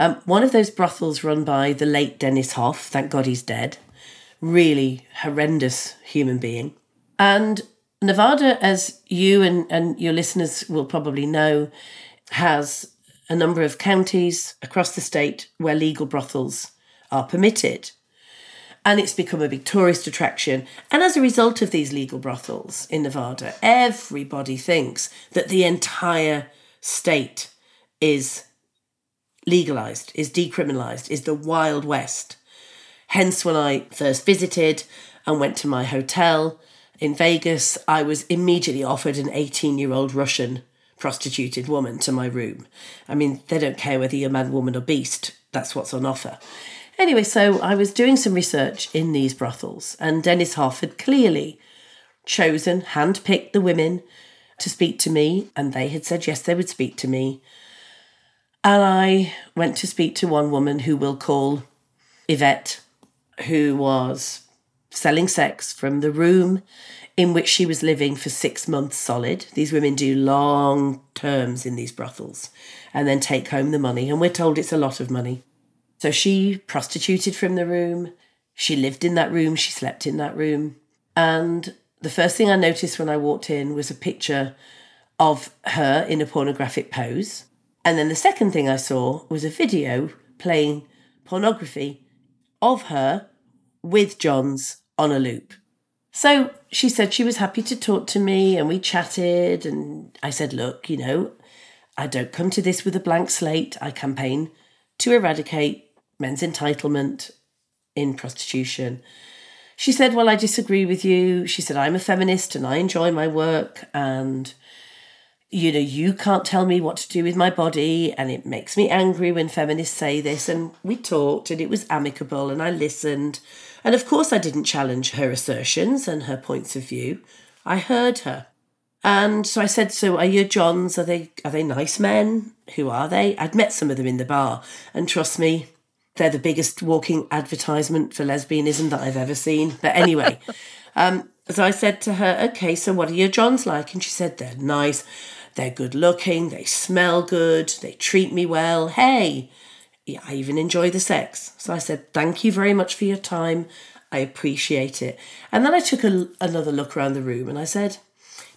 Um, one of those brothels run by the late Dennis Hoff, thank God he's dead, really horrendous human being. And Nevada, as you and, and your listeners will probably know, has a number of counties across the state where legal brothels are permitted. And it's become a big tourist attraction. And as a result of these legal brothels in Nevada, everybody thinks that the entire state is legalised, is decriminalised, is the Wild West. Hence, when I first visited and went to my hotel in Vegas, I was immediately offered an eighteen-year-old Russian prostituted woman to my room. I mean, they don't care whether you're man, woman or beast. That's what's on offer. Anyway, so I was doing some research in these brothels, and Dennis Hoff had clearly chosen, handpicked the women to speak to me, and they had said yes, they would speak to me. And I went to speak to one woman who we'll call Yvette, who was selling sex from the room in which she was living for six months solid. These women do long terms in these brothels and then take home the money, and we're told it's a lot of money. So she prostituted from the room, she lived in that room, she slept in that room. And the first thing I noticed when I walked in was a picture of her in a pornographic pose. And then the second thing I saw was a video playing pornography of her with John's on a loop. So she said she was happy to talk to me and we chatted. And I said, look, you know, I don't come to this with a blank slate. I campaign to eradicate men's entitlement in prostitution. She said, well, I disagree with you. She said, I'm a feminist and I enjoy my work, and, you know, you can't tell me what to do with my body, and it makes me angry when feminists say this. And we talked and it was amicable and I listened. And of course I didn't challenge her assertions and her points of view. I heard her. And so I said, so are your Johns, are they are they nice men? Who are they? I'd met some of them in the bar, and trust me, they're the biggest walking advertisement for lesbianism that I've ever seen. But anyway, um, so I said to her, okay, so what are your Johns like? And she said, they're nice, they're good looking, they smell good, they treat me well. Hey, yeah, I even enjoy the sex. So I said, thank you very much for your time. I appreciate it. And then I took a, another look around the room and I said,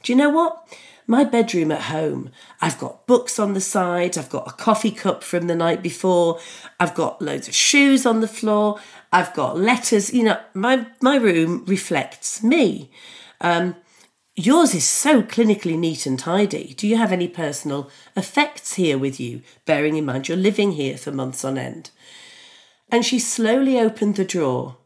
do you know what? My bedroom at home, I've got books on the side, I've got a coffee cup from the night before, I've got loads of shoes on the floor, I've got letters. You know, my, my room reflects me. Um, yours is so clinically neat and tidy. Do you have any personal effects here with you, bearing in mind you're living here for months on end? And she slowly opened the drawer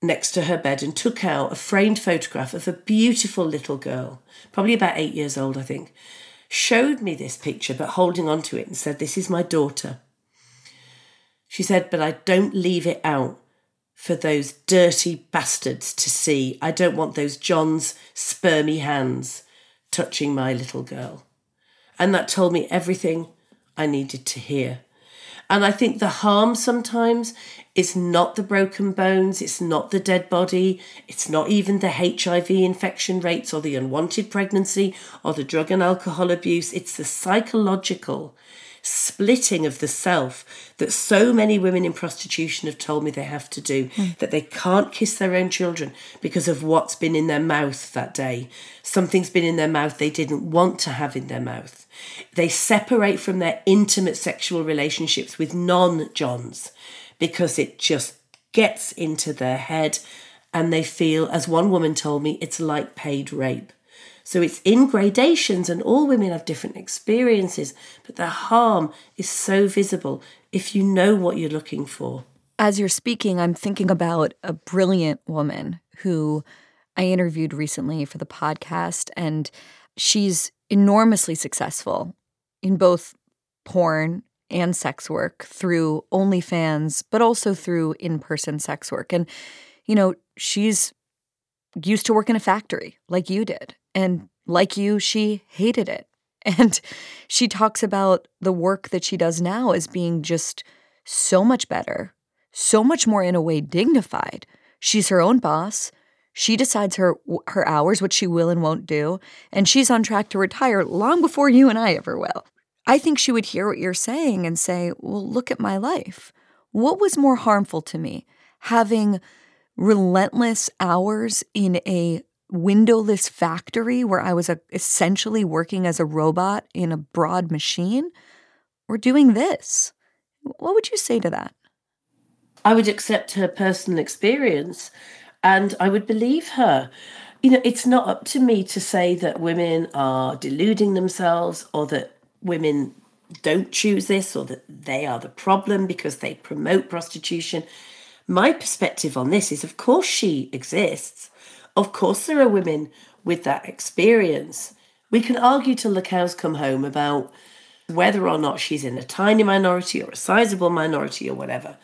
next to her bed and took out a framed photograph of a beautiful little girl, probably about eight years old, I think, showed me this picture, but holding on to it, and said, this is my daughter. She said, but I don't leave it out for those dirty bastards to see. I don't want those John's spermy hands touching my little girl. And that told me everything I needed to hear. And I think the harm sometimes is not the broken bones, it's not the dead body, it's not even the H I V infection rates or the unwanted pregnancy or the drug and alcohol abuse. It's the psychological splitting of the self that so many women in prostitution have told me they have to do, mm. that they can't kiss their own children because of what's been in their mouth that day. Something's been in their mouth they didn't want to have in their mouth. They separate from their intimate sexual relationships with non-Johns because it just gets into their head and they feel, as one woman told me, it's like paid rape. So it's in gradations, and all women have different experiences, but the harm is so visible if you know what you're looking for. As you're speaking, I'm thinking about a brilliant woman who I interviewed recently for the podcast, and she's enormously successful in both porn and sex work through OnlyFans, but also through in-person sex work. And, you know, she's used to work in a factory like you did. And like you, she hated it. And she talks about the work that she does now as being just so much better, so much more in a way dignified. She's her own boss. She decides her her hours, what she will and won't do. And she's on track to retire long before you and I ever will. I think she would hear what you're saying and say, well, look at my life. What was more harmful to me? Having relentless hours in a windowless factory where I was essentially working as a robot in a broad machine, or doing this? What would you say to that? I would accept her personal experience and I would believe her. You know, it's not up to me to say that women are deluding themselves or that women don't choose this or that they are the problem because they promote prostitution. My perspective on this is, of course, she exists. Of course, there are women with that experience. We can argue till the cows come home about whether or not she's in a tiny minority or a sizable minority or whatever.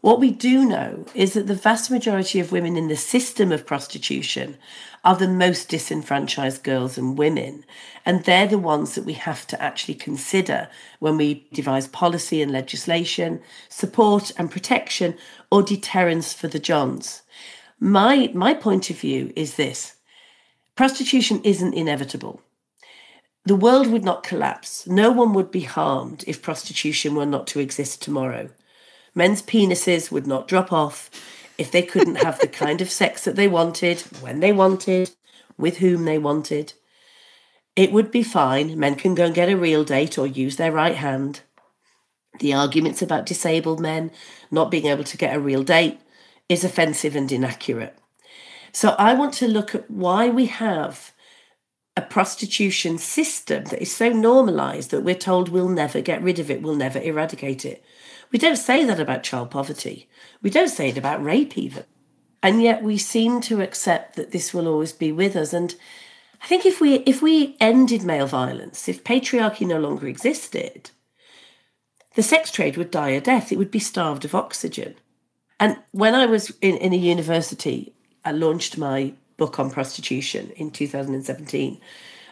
What we do know is that the vast majority of women in the system of prostitution are the most disenfranchised girls and women. And they're the ones that we have to actually consider when we devise policy and legislation, support and protection, or deterrence for the Johns. My my point of view is this. Prostitution isn't inevitable. The world would not collapse. No one would be harmed if prostitution were not to exist tomorrow. Men's penises would not drop off if they couldn't have the kind of sex that they wanted, when they wanted, with whom they wanted. It would be fine. Men can go and get a real date or use their right hand. The arguments about disabled men not being able to get a real date is offensive and inaccurate. So I want to look at why we have a prostitution system that is so normalised that we're told we'll never get rid of it, we'll never eradicate it. We don't say that about child poverty. We don't say it about rape even. And yet we seem to accept that this will always be with us. And I think if we if we ended male violence, if patriarchy no longer existed, the sex trade would die a death. It would be starved of oxygen. And when I was in, in a university, I launched my book on prostitution in two thousand seventeen.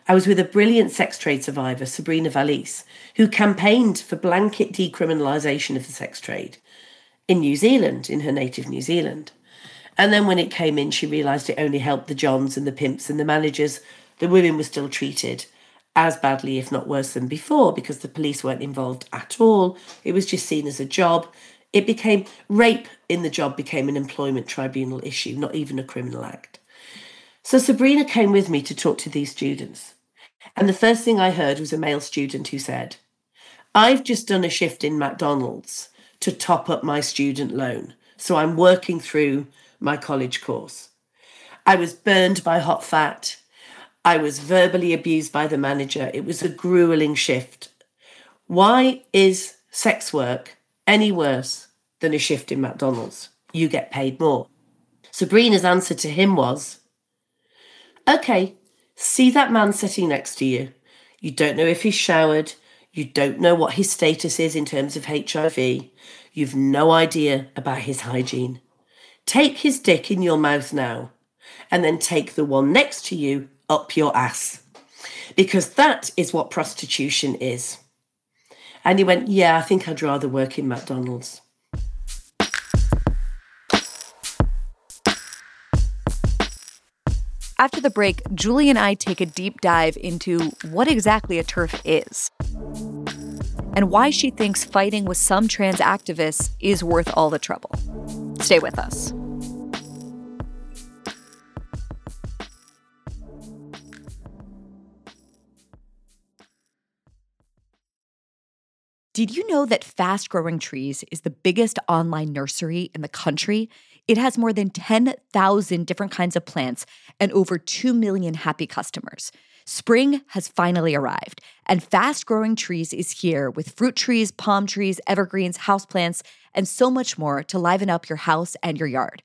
I was with a brilliant sex trade survivor, Sabrina Valise, who campaigned for blanket decriminalisation of the sex trade in New Zealand, in her native New Zealand. And then when it came in, she realised it only helped the Johns and the pimps and the managers. The women were still treated as badly, if not worse than before, because the police weren't involved at all. It was just seen as a job. It became, rape in the job became an employment tribunal issue, not even a criminal act. So Sabrina came with me to talk to these students. And the first thing I heard was a male student who said, I've just done a shift in McDonald's to top up my student loan. So I'm working through my college course. I was burned by hot fat. I was verbally abused by the manager. It was a grueling shift. Why is sex work any worse than a shift in McDonald's? You get paid more. Sabrina's answer to him was, okay, see that man sitting next to you. You don't know if he's showered. You don't know what his status is in terms of H I V. You've no idea about his hygiene. Take his dick in your mouth now, and then take the one next to you up your ass, because that is what prostitution is. And he went, yeah, I think I'd rather work in McDonald's. After the break, Julie and I take a deep dive into what exactly a TERF is. and why she thinks fighting with some trans activists is worth all the trouble. Stay with us. Did you know that Fast-Growing Trees is the biggest online nursery in the country? It has more than ten thousand different kinds of plants and over two million happy customers. Spring has finally arrived, and Fast-Growing Trees is here with fruit trees, palm trees, evergreens, houseplants, and so much more to liven up your house and your yard.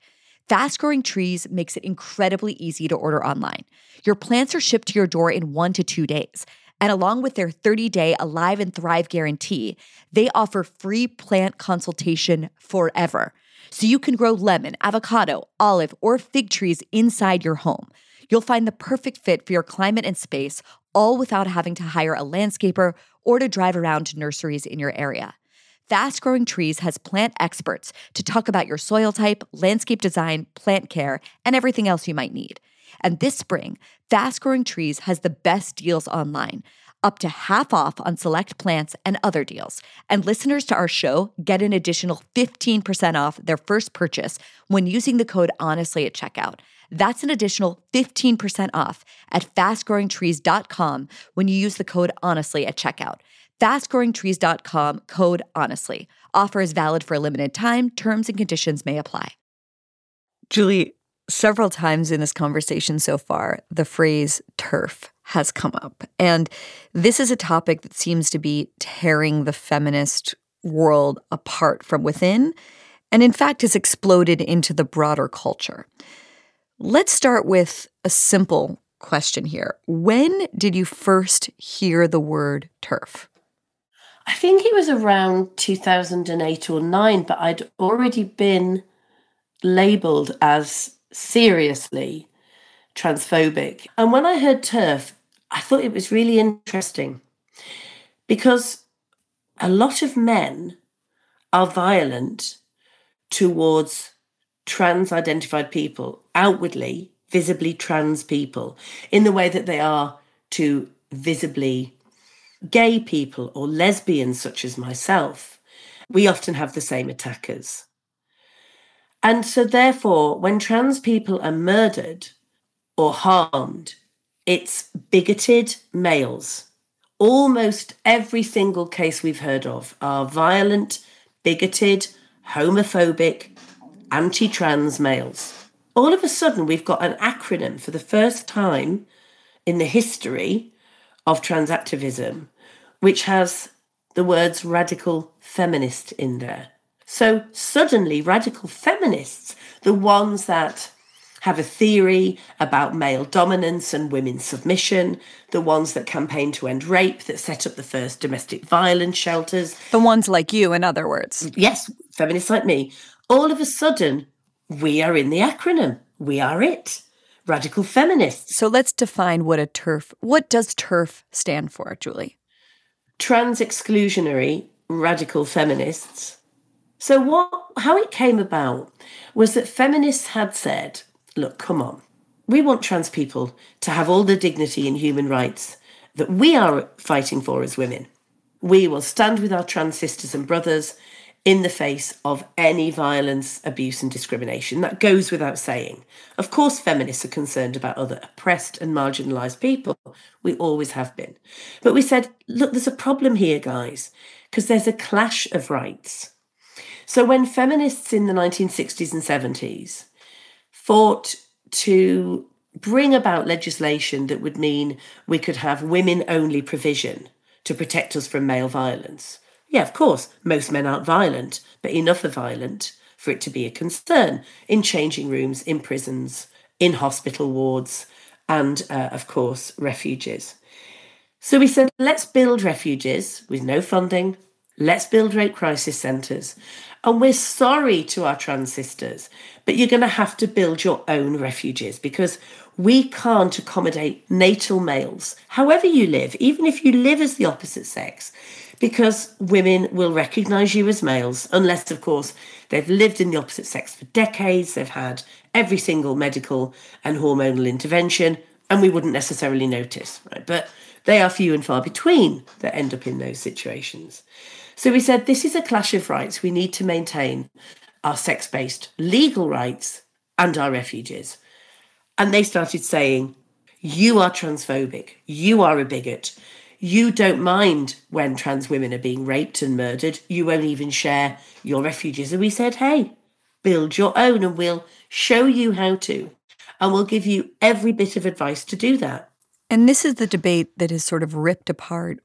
Fast-Growing Trees makes it incredibly easy to order online. Your plants are shipped to your door in one to two days. And along with their thirty-day Alive and Thrive guarantee, they offer free plant consultation forever. So you can grow lemon, avocado, olive, or fig trees inside your home. You'll find the perfect fit for your climate and space, all without having to hire a landscaper or to drive around to nurseries in your area. Fast-Growing Trees has plant experts to talk about your soil type, landscape design, plant care, and everything else you might need. And this spring, Fast-Growing Trees has the best deals online, up to half off on select plants and other deals. And listeners to our show get an additional fifteen percent off their first purchase when using the code HONESTLY at checkout. That's an additional fifteen percent off at fast growing trees dot com when you use the code HONESTLY at checkout. fast growing trees dot com, code HONESTLY. Offer is valid for a limited time. Terms and conditions may apply. Julie, several times in this conversation so far, the phrase TERF has come up. And this is a topic that seems to be tearing the feminist world apart from within, and in fact has exploded into the broader culture. Let's start with a simple question here. When did you first hear the word TERF? I think it was around two thousand eight or nine, but I'd already been labelled as seriously transphobic. And when I heard TERF, I thought it was really interesting because a lot of men are violent towards trans-identified people, outwardly, visibly trans people, in the way that they are to visibly gay people or lesbians such as myself. We often have the same attackers. And so therefore, when trans people are murdered or harmed, it's bigoted males. Almost every single case we've heard of are violent, bigoted, homophobic, anti-trans males. All of a sudden, we've got an acronym for the first time in the history of trans activism, which has the words radical feminist in there. So suddenly radical feminists, the ones that have a theory about male dominance and women's submission, the ones that campaign to end rape, that set up the first domestic violence shelters. The ones like you, in other words. Yes, feminists like me. All of a sudden, we are in the acronym. We are it. Radical feminists. So let's define what a TERF, what does TERF stand for, Julie? Trans exclusionary radical feminists. So what? How it came about was that feminists had said, look, come on, we want trans people to have all the dignity and human rights that we are fighting for as women. We will stand with our trans sisters and brothers in the face of any violence, abuse and discrimination. That goes without saying. Of course, feminists are concerned about other oppressed and marginalised people. We always have been. But we said, look, there's a problem here, guys, because there's a clash of rights. So when feminists in the nineteen sixties and seventies fought to bring about legislation that would mean we could have women-only provision to protect us from male violence, yeah, of course, most men aren't violent, but enough are violent for it to be a concern in changing rooms, in prisons, in hospital wards, and, uh, of course, refuges. So we said, let's build refuges with no funding. Let's build rape crisis centres. And we're sorry to our trans sisters, but you're going to have to build your own refuges because we can't accommodate natal males, however you live, even if you live as the opposite sex, because women will recognise you as males, unless, of course, they've lived in the opposite sex for decades, they've had every single medical and hormonal intervention, and we wouldn't necessarily notice, right? But They are few and far between that end up in those situations. So we said, this is a clash of rights. We need to maintain our sex-based legal rights and our refuges. And they started saying, you are transphobic. You are a bigot. You don't mind when trans women are being raped and murdered. You won't even share your refuges. And we said, hey, build your own and we'll show you how to. And we'll give you every bit of advice to do that. And this is the debate that is sort of ripped apart.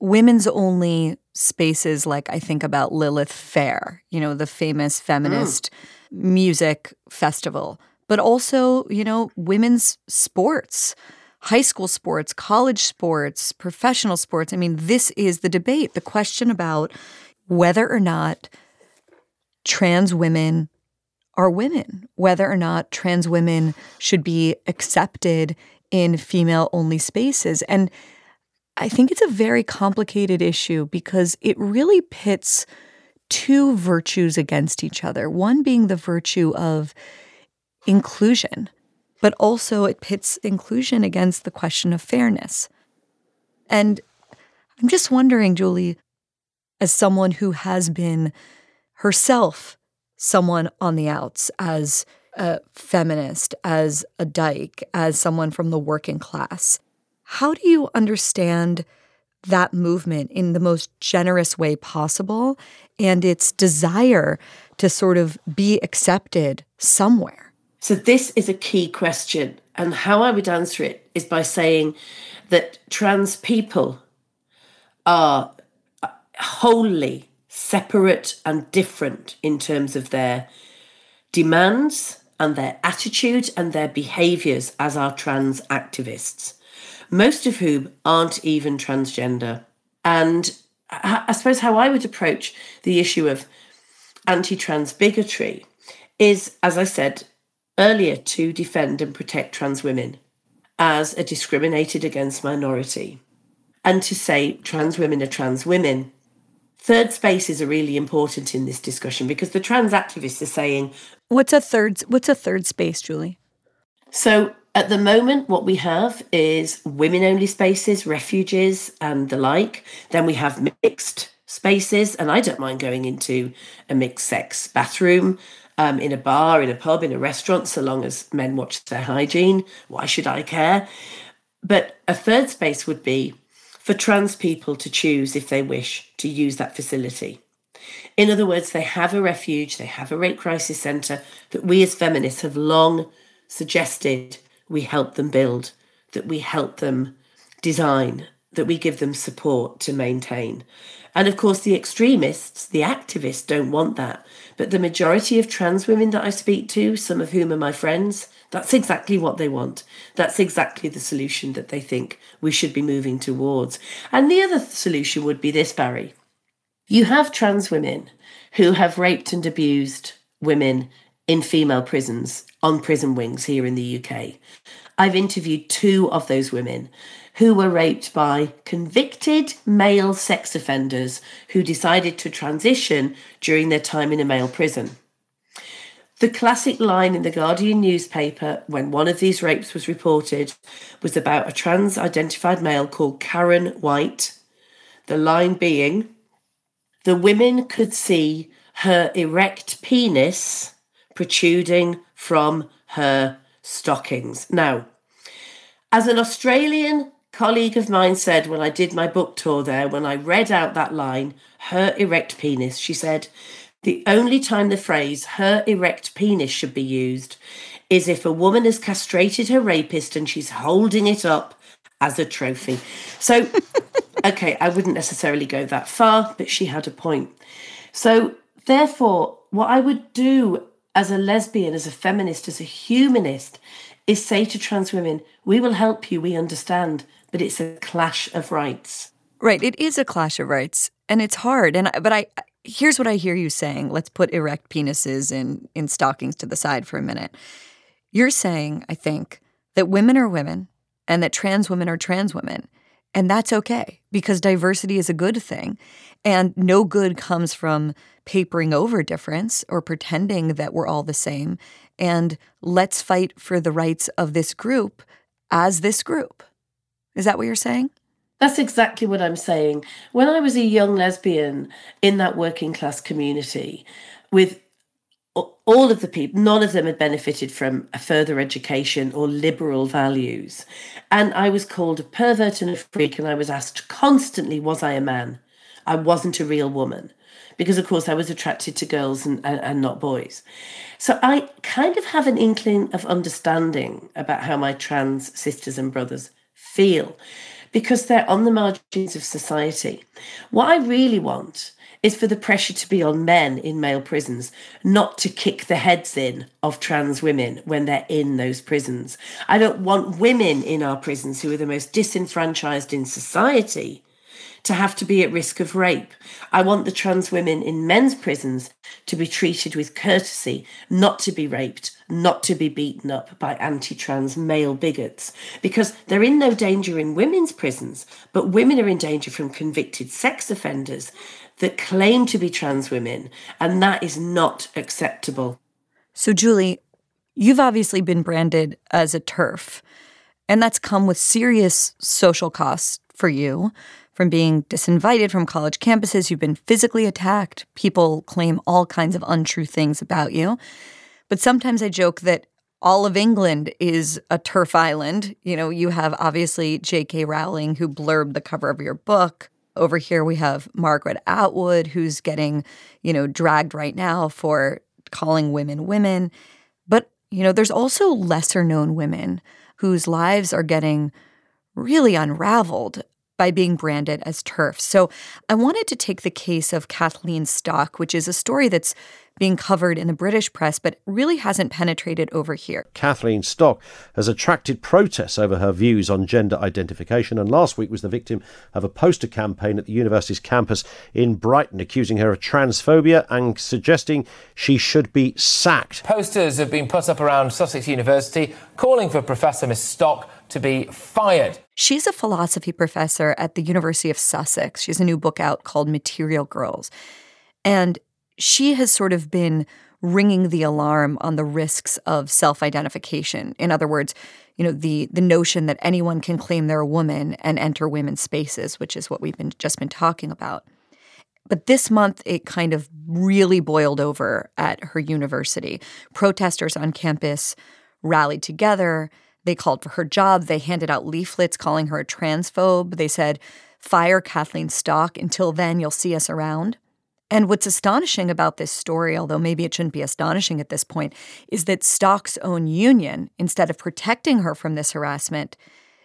Women's only spaces, like I think about Lilith Fair, you know, the famous feminist mm. music festival, but also, you know, women's sports, high school sports, college sports, professional sports. I mean, this is the debate, the question about whether or not trans women are women, whether or not trans women should be accepted in female-only spaces. And I think it's a very complicated issue because it really pits two virtues against each other, one being the virtue of inclusion, but also it pits inclusion against the question of fairness. And I'm just wondering, Julie, as someone who has been herself someone on the outs, as a feminist, as a dyke, as someone from the working class, how do you understand that movement in the most generous way possible and its desire to sort of be accepted somewhere? So this is a key question. And how I would answer it is by saying that trans people are wholly separate and different in terms of their demands and their attitude and their behaviours as are trans activists, most of whom aren't even transgender. And I suppose how I would approach the issue of anti-trans bigotry is, as I said earlier, to defend and protect trans women as a discriminated against minority and to say trans women are trans women. Third spaces are really important in this discussion because the trans activists are saying... What's a third, what's a third space, Julie? So at the moment, what we have is women-only spaces, refuges and the like. Then we have mixed spaces, and I don't mind going into a mixed-sex bathroom, um, in a bar, in a pub, in a restaurant, so long as men watch their hygiene. Why should I care? But a third space would be for trans people to choose if they wish to use that facility. In other words, they have a refuge, they have a rape crisis centre that we as feminists have long suggested we help them build, that we help them design, that we give them support to maintain. And of course, the extremists, the activists don't want that. But the majority of trans women that I speak to, some of whom are my friends, that's exactly what they want. That's exactly the solution that they think we should be moving towards. And the other solution would be this, Barry. You have trans women who have raped and abused women in female prisons, on prison wings here in the U K. I've interviewed two of those women who were raped by convicted male sex offenders who decided to transition during their time in a male prison. The classic line in the Guardian newspaper when one of these rapes was reported was about a trans-identified male called Karen White. The line being, the women could see her erect penis protruding from her stockings. Now, as an Australian colleague of mine said when I did my book tour there, when I read out that line, her erect penis, she said, the only time the phrase her erect penis should be used is if a woman has castrated her rapist and she's holding it up as a trophy. So, okay, I wouldn't necessarily go that far, but she had a point. So, therefore, what I would do as a lesbian, as a feminist, as a humanist, is say to trans women, we will help you, we understand, but it's a clash of rights. Right, it is a clash of rights, and it's hard, and I, but I... Here's what I hear you saying. Let's put erect penises in, in stockings to the side for a minute. You're saying, I think, that women are women and that trans women are trans women. And that's okay because diversity is a good thing. And no good comes from papering over difference or pretending that we're all the same. And let's fight for the rights of this group as this group. Is that what you're saying? That's exactly what I'm saying. When I was a young lesbian in that working class community with all of the people, none of them had benefited from a further education or liberal values. And I was called a pervert and a freak, and I was asked constantly, was I a man? I wasn't a real woman because, of course, I was attracted to girls and, and, and not boys. So I kind of have an inkling of understanding about how my trans sisters and brothers feel because they're on the margins of society. What I really want is for the pressure to be on men in male prisons, not to kick the heads in of trans women when they're in those prisons. I don't want women in our prisons who are the most disenfranchised in society to have to be at risk of rape. I want the trans women in men's prisons to be treated with courtesy, not to be raped, not to be beaten up by anti-trans male bigots, because they're in no danger in women's prisons, but women are in danger from convicted sex offenders that claim to be trans women, and that is not acceptable. So, Julie, you've obviously been branded as a TERF, and that's come with serious social costs for you. From being disinvited from college campuses, you've been physically attacked. People claim all kinds of untrue things about you. But sometimes I joke that all of England is a TERF island. You know, you have obviously J K. Rowling, who blurbed the cover of your book. Over here we have Margaret Atwood, who's getting, you know, dragged right now for calling women women. But, you know, there's also lesser-known women whose lives are getting really unraveled by being branded as TERF. So I wanted to take the case of Kathleen Stock, which is a story that's being covered in the British press, but really hasn't penetrated over here. Kathleen Stock has attracted protests over her views on gender identification, and last week was the victim of a poster campaign at the university's campus in Brighton, accusing her of transphobia and suggesting she should be sacked. Posters have been put up around Sussex University calling for Professor Miss Stock to be fired. She's a philosophy professor at the University of Sussex. She has a new book out called Material Girls. And she has sort of been ringing the alarm on the risks of self-identification. In other words, you know, the the notion that anyone can claim they're a woman and enter women's spaces, which is what we've been just been talking about. But this month, it kind of really boiled over at her university. Protesters on campus rallied together. They called for her job. They handed out leaflets calling her a transphobe. They said, "Fire Kathleen Stock. Until then, you'll see us around." And what's astonishing about this story, although maybe it shouldn't be astonishing at this point, is that Stock's own union, instead of protecting her from this harassment,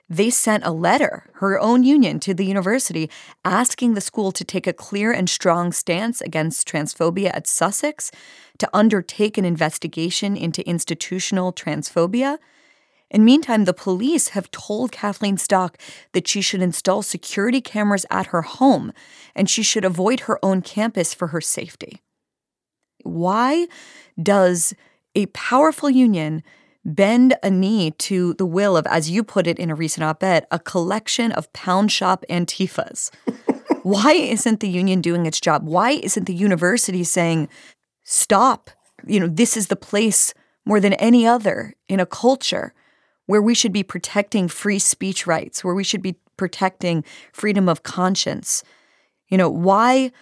they sent a letter, her own union, to the university asking the school to take a clear and strong stance against transphobia at Sussex, to undertake an investigation into institutional transphobia. And meantime, the police have told Kathleen Stock that she should install security cameras at her home and she should avoid her own campus for her safety. Why does a powerful union bend a knee to the will of, as you put it in a recent op-ed, a collection of pound shop Antifas? Why isn't the union doing its job? Why isn't the university saying, stop, you know, this is the place more than any other in a culture where we should be protecting free speech rights, where we should be protecting freedom of conscience? You know, why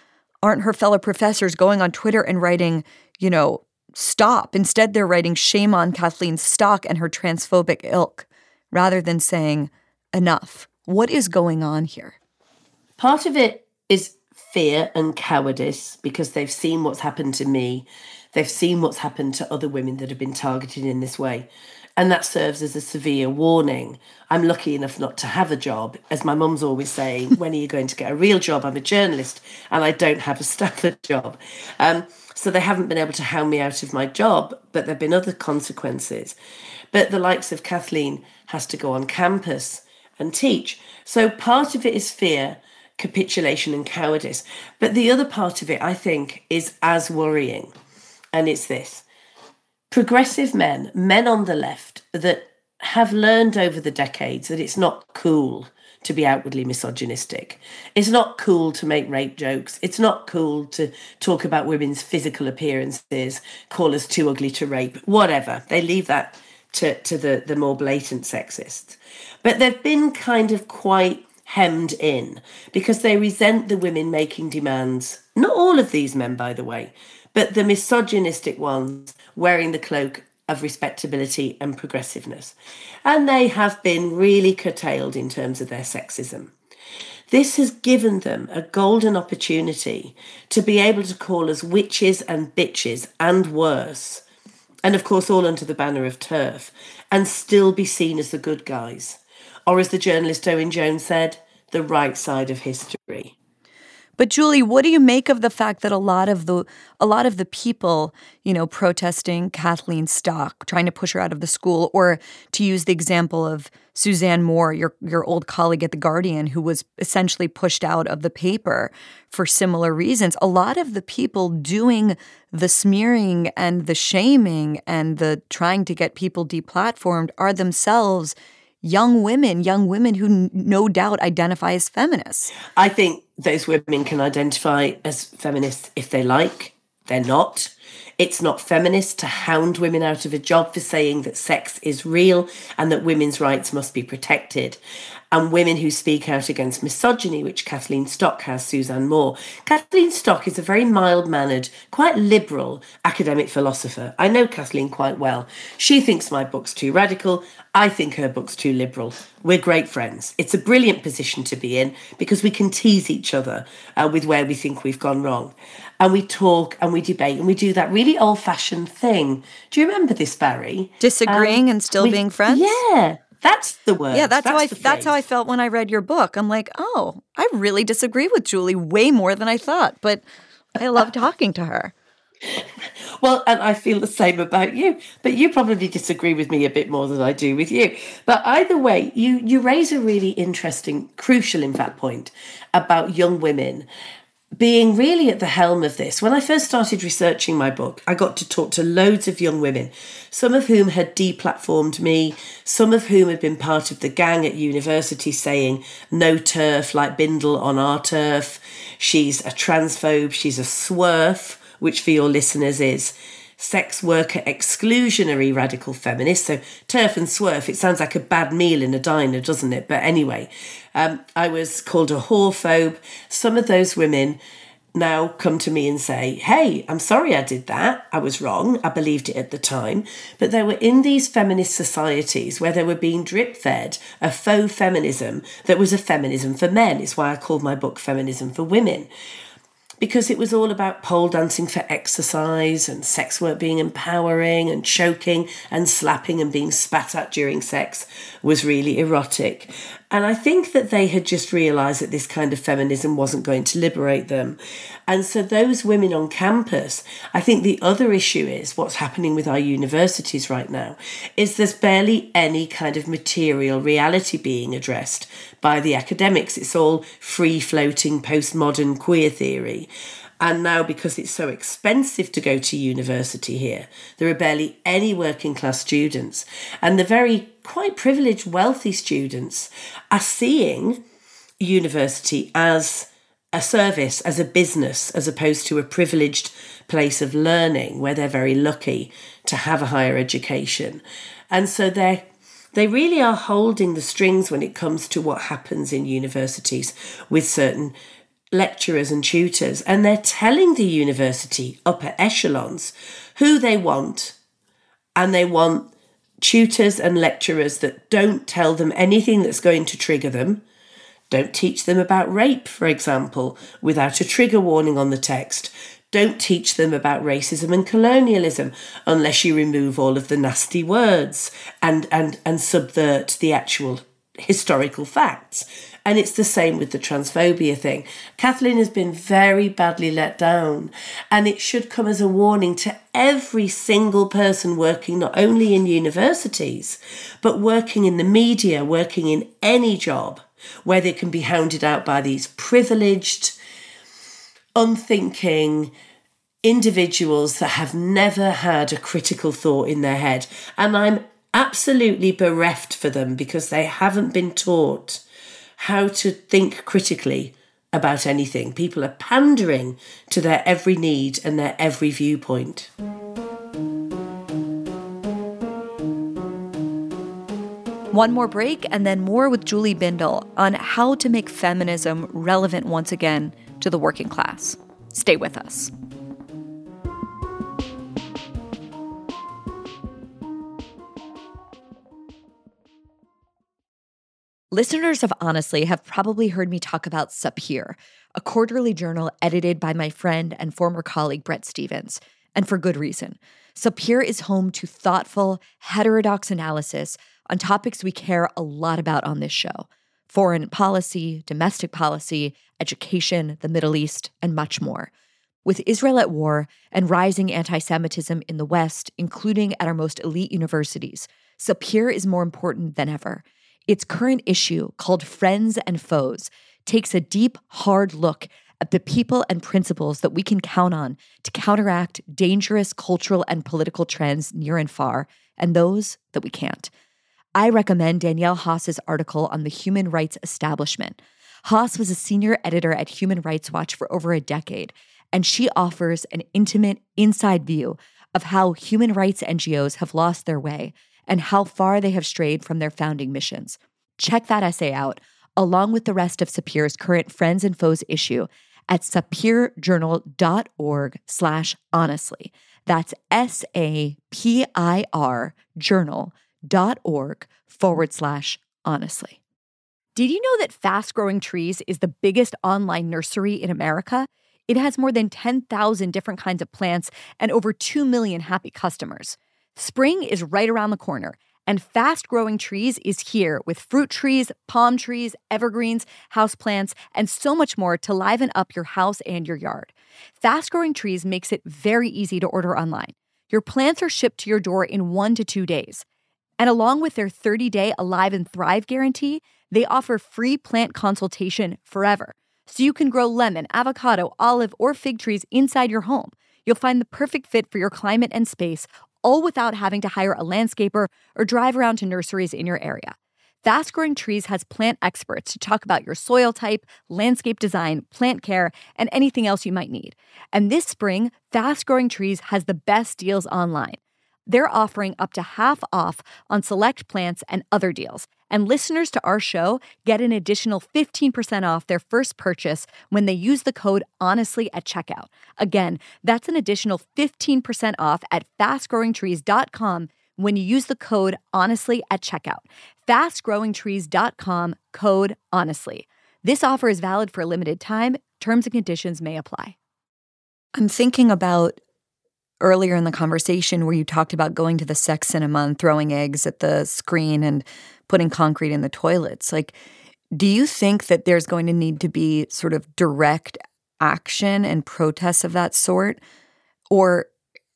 aren't her fellow professors going on Twitter and writing, you know, stop? Instead, they're writing shame on Kathleen Stock and her transphobic ilk, rather than saying enough. What is going on here? Part of it is fear and cowardice, because they've seen what's happened to me. They've seen what's happened to other women that have been targeted in this way. And that serves as a severe warning. I'm lucky enough not to have a job. As my mum's always saying, when are you going to get a real job? I'm a journalist and I don't have a Stafford job. Um, so they haven't been able to hound me out of my job, but there have been other consequences. But the likes of Kathleen has to go on campus and teach. So part of it is fear, capitulation and cowardice. But the other part of it, I think, is as worrying. And it's this. Progressive men, men on the left, that have learned over the decades that it's not cool to be outwardly misogynistic. It's not cool to make rape jokes. It's not cool to talk about women's physical appearances, call us too ugly to rape, whatever. They leave that to, to the, the more blatant sexists. But they've been kind of quite hemmed in because they resent the women making demands. Not all of these men, by the way, but the misogynistic ones wearing the cloak of respectability and progressiveness. And they have been really curtailed in terms of their sexism. This has given them a golden opportunity to be able to call us witches and bitches and worse, and of course all under the banner of TERF, and still be seen as the good guys, or as the journalist Owen Jones said, the right side of history. But Julie, what do you make of the fact that a lot of the a lot of the people, you know, protesting Kathleen Stock, trying to push her out of the school, or to use the example of Suzanne Moore, your your old colleague at The Guardian, who was essentially pushed out of the paper for similar reasons, a lot of the people doing the smearing and the shaming and the trying to get people deplatformed are themselves young women, young women who no doubt identify as feminists. I think those women can identify as feminists if they like. They're not. It's not feminist to hound women out of a job for saying that sex is real and that women's rights must be protected. And women who speak out against misogyny, which Kathleen Stock has, Suzanne Moore. Kathleen Stock is a very mild-mannered, quite liberal academic philosopher. I know Kathleen quite well. She thinks my book's too radical. I think her book's too liberal. We're great friends. It's a brilliant position to be in because we can tease each other uh, with where we think we've gone wrong. And we talk and we debate and we do that really old-fashioned thing. Do you remember this, Barry? Disagreeing um, and still we, being friends? Yeah. That's the word. Yeah, that's, that's how I that's how I felt when I read your book. I'm like, oh, I really disagree with Julie way more than I thought, but I love talking to her. Well, and I feel the same about you, but you probably disagree with me a bit more than I do with you. But either way, you you raise a really interesting, crucial, in fact, point about young women being really at the helm of this. When I first started researching my book, I got to talk to loads of young women, some of whom had deplatformed me, some of whom had been part of the gang at university saying, no TERF, like Bindel on our turf. She's a transphobe, she's a SWERF, which for your listeners is sex worker exclusionary radical feminist. So TERF and SWERF, it sounds like a bad meal in a diner, doesn't it? But anyway, um, I was called a whorephobe. Some of those women now come to me and say, hey, I'm sorry I did that. I was wrong. I believed it at the time. But they were in these feminist societies where they were being drip-fed a faux feminism that was a feminism for men. It's why I called my book Feminism for Women. Because it was all about pole dancing for exercise and sex work being empowering and choking and slapping and being spat at during sex was really erotic. And I think that they had just realised that this kind of feminism wasn't going to liberate them. And so those women on campus, I think the other issue is what's happening with our universities right now is there's barely any kind of material reality being addressed by the academics. It's all free-floating, postmodern queer theory. And now, because it's so expensive to go to university here, there are barely any working-class students. And the very quite privileged, wealthy students are seeing university as a service, as a business, as opposed to a privileged place of learning where they're very lucky to have a higher education. And so they're They really are holding the strings when it comes to what happens in universities with certain lecturers and tutors. And they're telling the university upper echelons who they want. And they want tutors and lecturers that don't tell them anything that's going to trigger them. Don't teach them about rape, for example, without a trigger warning on the text. Don't teach them about racism and colonialism unless you remove all of the nasty words and, and, and subvert the actual historical facts. And it's the same with the transphobia thing. Kathleen has been very badly let down, and it should come as a warning to every single person working not only in universities, but working in the media, working in any job where they can be hounded out by these privileged, unthinking individuals that have never had a critical thought in their head. And I'm absolutely bereft for them because they haven't been taught how to think critically about anything. People are pandering to their every need and their every viewpoint. One more break and then more with Julie Bindel on how to make feminism relevant once again to the working class. Stay with us. Listeners of Honestly have probably heard me talk about Sapir, a quarterly journal edited by my friend and former colleague Brett Stevens, and for good reason. Sapir is home to thoughtful, heterodox analysis on topics we care a lot about on this show: foreign policy, domestic policy, education, the Middle East, and much more. With Israel at war and rising anti-Semitism in the West, including at our most elite universities, Sapir is more important than ever. Its current issue, called Friends and Foes, takes a deep, hard look at the people and principles that we can count on to counteract dangerous cultural and political trends near and far, and those that we can't. I recommend Danielle Haas's article on the human rights establishment. Haas was a senior editor at Human Rights Watch for over a decade, and she offers an intimate, inside view of how human rights N G Os have lost their way and how far they have strayed from their founding missions. Check that essay out, along with the rest of Sapir's current Friends and Foes issue, at sapirjournal.org slash honestly. That's S A P I R journal.org forward slash honestly. Did you know that Fast-Growing Trees is the biggest online nursery in America? It has more than ten thousand different kinds of plants and over two million happy customers. Spring is right around the corner, and Fast-Growing Trees is here with fruit trees, palm trees, evergreens, houseplants, and so much more to liven up your house and your yard. Fast-Growing Trees makes it very easy to order online. Your plants are shipped to your door in one to two days. And along with their thirty-day Alive and Thrive guarantee, they offer free plant consultation forever. So you can grow lemon, avocado, olive, or fig trees inside your home. You'll find the perfect fit for your climate and space, all without having to hire a landscaper or drive around to nurseries in your area. Fast Growing Trees has plant experts to talk about your soil type, landscape design, plant care, and anything else you might need. And this spring, Fast Growing Trees has the best deals online. They're offering up to half off on select plants and other deals. And listeners to our show get an additional fifteen percent off their first purchase when they use the code HONESTLY at checkout. Again, that's an additional fifteen percent off at fast growing trees dot com when you use the code HONESTLY at checkout. fast growing trees dot com, code HONESTLY. This offer is valid for a limited time. Terms and conditions may apply. I'm thinking about earlier in the conversation where you talked about going to the sex cinema and throwing eggs at the screen and putting concrete in the toilets. Like, do you think that there's going to need to be sort of direct action and protests of that sort? Or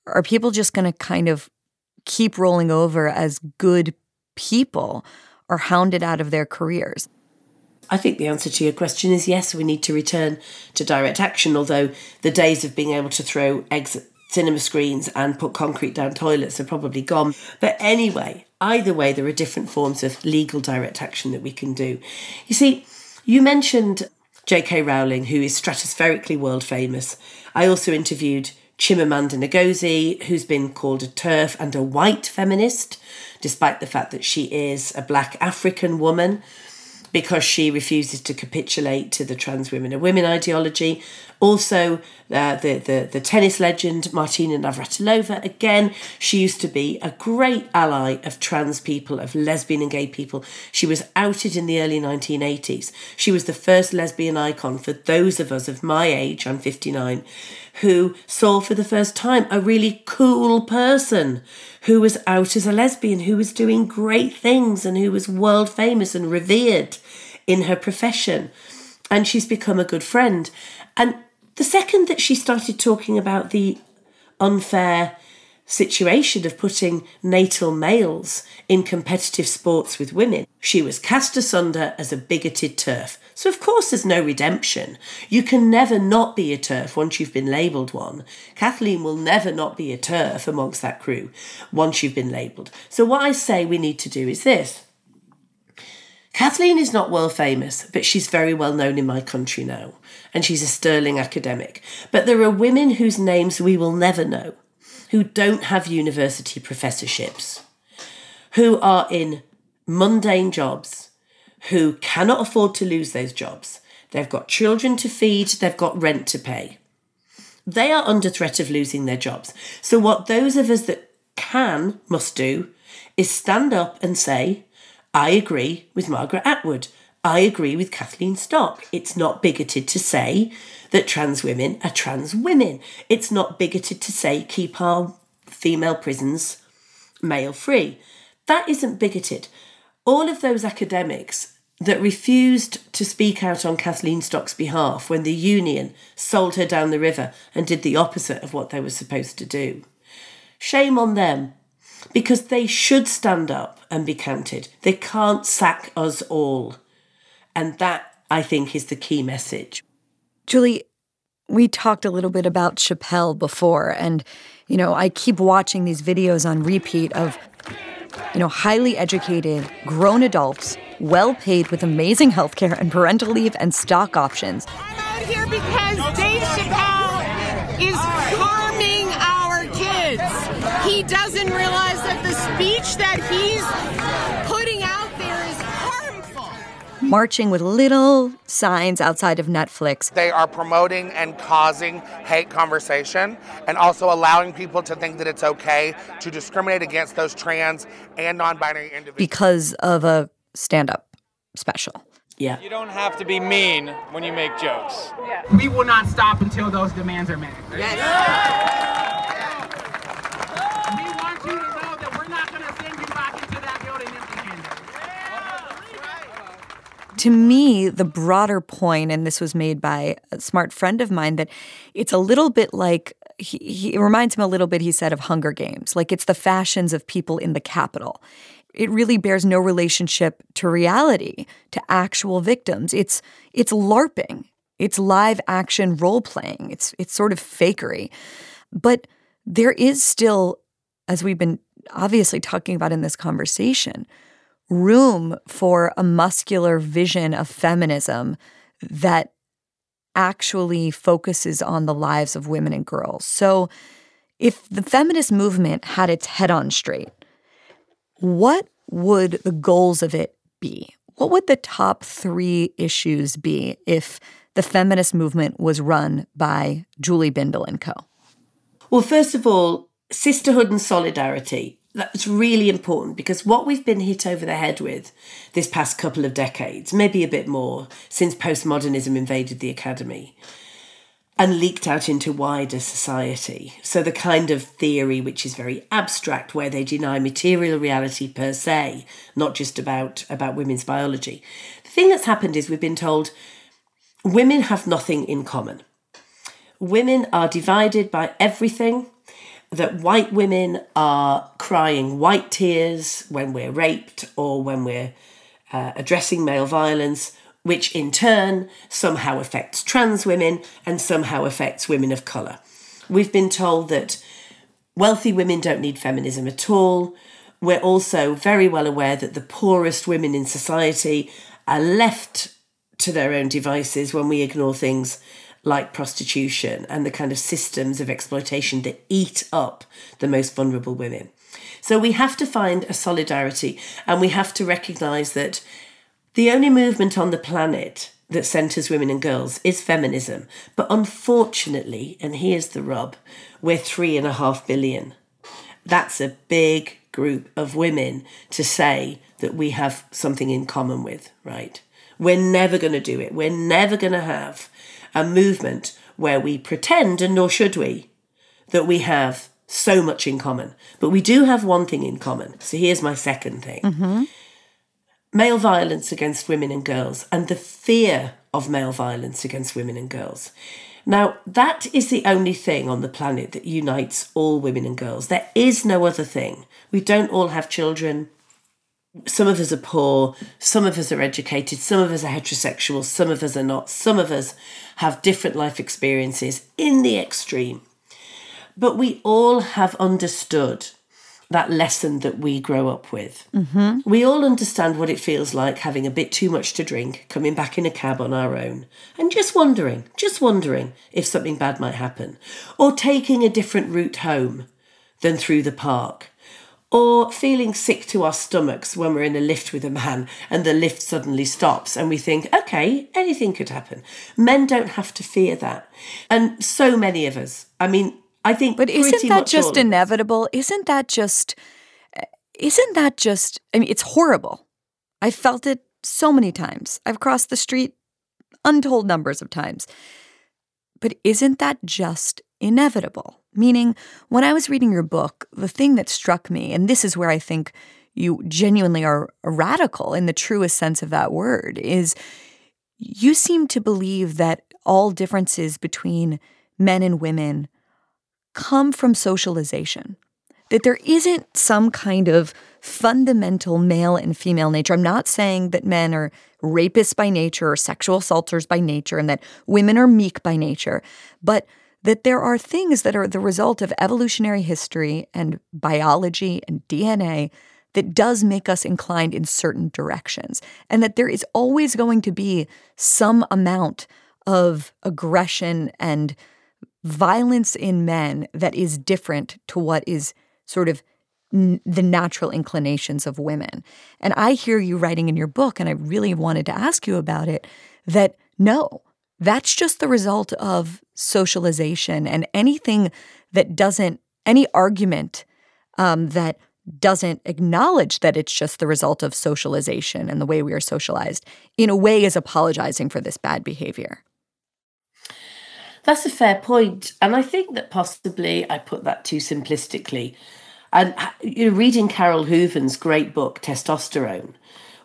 are people just going to kind of keep rolling over as good people are hounded out of their careers? I think the answer to your question is yes, we need to return to direct action, although the days of being able to throw eggs at cinema screens and put concrete down toilets are probably gone. But anyway, either way, there are different forms of legal direct action that we can do. You see, you mentioned J K. Rowling, who is stratospherically world famous. I also interviewed Chimamanda Ngozi, who's been called a TERF and a white feminist, despite the fact that she is a black African woman, because she refuses to capitulate to the trans women are women ideology. Also, uh, the, the, the tennis legend Martina Navratilova, again, she used to be a great ally of trans people, of lesbian and gay people. She was outed in the early nineteen eighties. She was the first lesbian icon for those of us of my age, I'm fifty-nine, who saw for the first time a really cool person who was out as a lesbian, who was doing great things and who was world famous and revered in her profession. And she's become a good friend. And the second that she started talking about the unfair situation of putting natal males in competitive sports with women, she was cast asunder as a bigoted TERF. So of course there's no redemption. You can never not be a TERF once you've been labelled one. Kathleen will never not be a TERF amongst that crew once you've been labelled. So what I say we need to do is this. Kathleen is not world famous, but she's very well known in my country now, and she's a sterling academic. But there are women whose names we will never know, who don't have university professorships, who are in mundane jobs who cannot afford to lose those jobs. They've got children to feed, they've got rent to pay. They are under threat of losing their jobs. So what those of us that can must do is stand up and say, I agree with Margaret Atwood. I agree with Kathleen Stock. It's not bigoted to say that trans women are trans women. It's not bigoted to say keep our female prisons male free. That isn't bigoted. All of those academics that refused to speak out on Kathleen Stock's behalf when the union sold her down the river and did the opposite of what they were supposed to do. Shame on them, because they should stand up and be counted. They can't sack us all. And that, I think, is the key message. Julie, we talked a little bit about Chappelle before, and, you know, I keep watching these videos on repeat of, you know, highly educated, grown adults, well-paid with amazing health care and parental leave and stock options. I'm out here because Dave Chappelle is harming our kids. He doesn't realize that the speech that he's putting out there is harmful. Marching with little signs outside of Netflix. They are promoting and causing hate conversation and also allowing people to think that it's okay to discriminate against those trans and non-binary individuals. Because of a stand-up special. Yeah. You don't have to be mean when you make jokes. Yeah. We will not stop until those demands are met. Yes. Yeah. We want you to know that we're not going to send you back into that building empty handed. To me, the broader point, and this was made by a smart friend of mine, that it's a little bit like He, he it reminds him a little bit, he said, of Hunger Games. Like, it's the fashions of people in the Capitol. It really bears no relationship to reality, to actual victims. It's it's LARPing. It's live action role playing. It's it's sort of fakery. But there is still, as we've been obviously talking about in this conversation, room for a muscular vision of feminism that actually focuses on the lives of women and girls. So if the feminist movement had its head on straight, what would the goals of it be? What would the top three issues be if the feminist movement was run by Julie Bindel and co? Well, first of all, sisterhood and solidarity. That's really important, because what we've been hit over the head with this past couple of decades, maybe a bit more, since postmodernism invaded the academy and leaked out into wider society. So the kind of theory which is very abstract, where they deny material reality per se, not just about, about women's biology. The thing that's happened is we've been told women have nothing in common. Women are divided by everything. That white women are crying white tears when we're raped or when we're uh, addressing male violence, which in turn somehow affects trans women and somehow affects women of colour. We've been told that wealthy women don't need feminism at all. We're also very well aware that the poorest women in society are left to their own devices when we ignore things like prostitution and the kind of systems of exploitation that eat up the most vulnerable women. So we have to find a solidarity, and we have to recognise that the only movement on the planet that centres women and girls is feminism. But unfortunately, and here's the rub, we're three and a half billion. That's a big group of women to say that we have something in common with, right? We're never going to do it. We're never going to have a movement where we pretend, and nor should we, that we have so much in common. But we do have one thing in common. So here's my second thing. Mm-hmm. Male violence against women and girls, and the fear of male violence against women and girls. Now, that is the only thing on the planet that unites all women and girls. There is no other thing. We don't all have children. Some of us are poor, some of us are educated, some of us are heterosexual, some of us are not, some of us have different life experiences in the extreme. But we all have understood that lesson that we grow up with. Mm-hmm. We all understand what it feels like having a bit too much to drink, coming back in a cab on our own, and just wondering, just wondering if something bad might happen, or taking a different route home than through the park, or feeling sick to our stomachs when we're in a lift with a man and the lift suddenly stops and we think, okay, anything could happen. Men don't have to fear that. And so many of us, I mean, I think pretty much all of us. But isn't that just inevitable? Isn't that just, isn't that just, I mean, it's horrible. I've felt it so many times. I've crossed the street untold numbers of times. But isn't that just inevitable? Meaning, when I was reading your book, the thing that struck me, and this is where I think you genuinely are radical in the truest sense of that word, is you seem to believe that all differences between men and women come from socialization, that there isn't some kind of fundamental male and female nature. I'm not saying that men are rapists by nature or sexual assaulters by nature and that women are meek by nature, but that there are things that are the result of evolutionary history and biology and D N A that does make us inclined in certain directions, and that there is always going to be some amount of aggression and violence in men that is different to what is sort of n- the natural inclinations of women. And I hear you writing in your book, and I really wanted to ask you about it, that no, that's just the result of socialization, and anything that doesn't, any argument um, that doesn't acknowledge that it's just the result of socialization and the way we are socialized, in a way is apologizing for this bad behavior. That's a fair point. And I think that possibly I put that too simplistically. And you know, reading Carol Hooven's great book, Testosterone,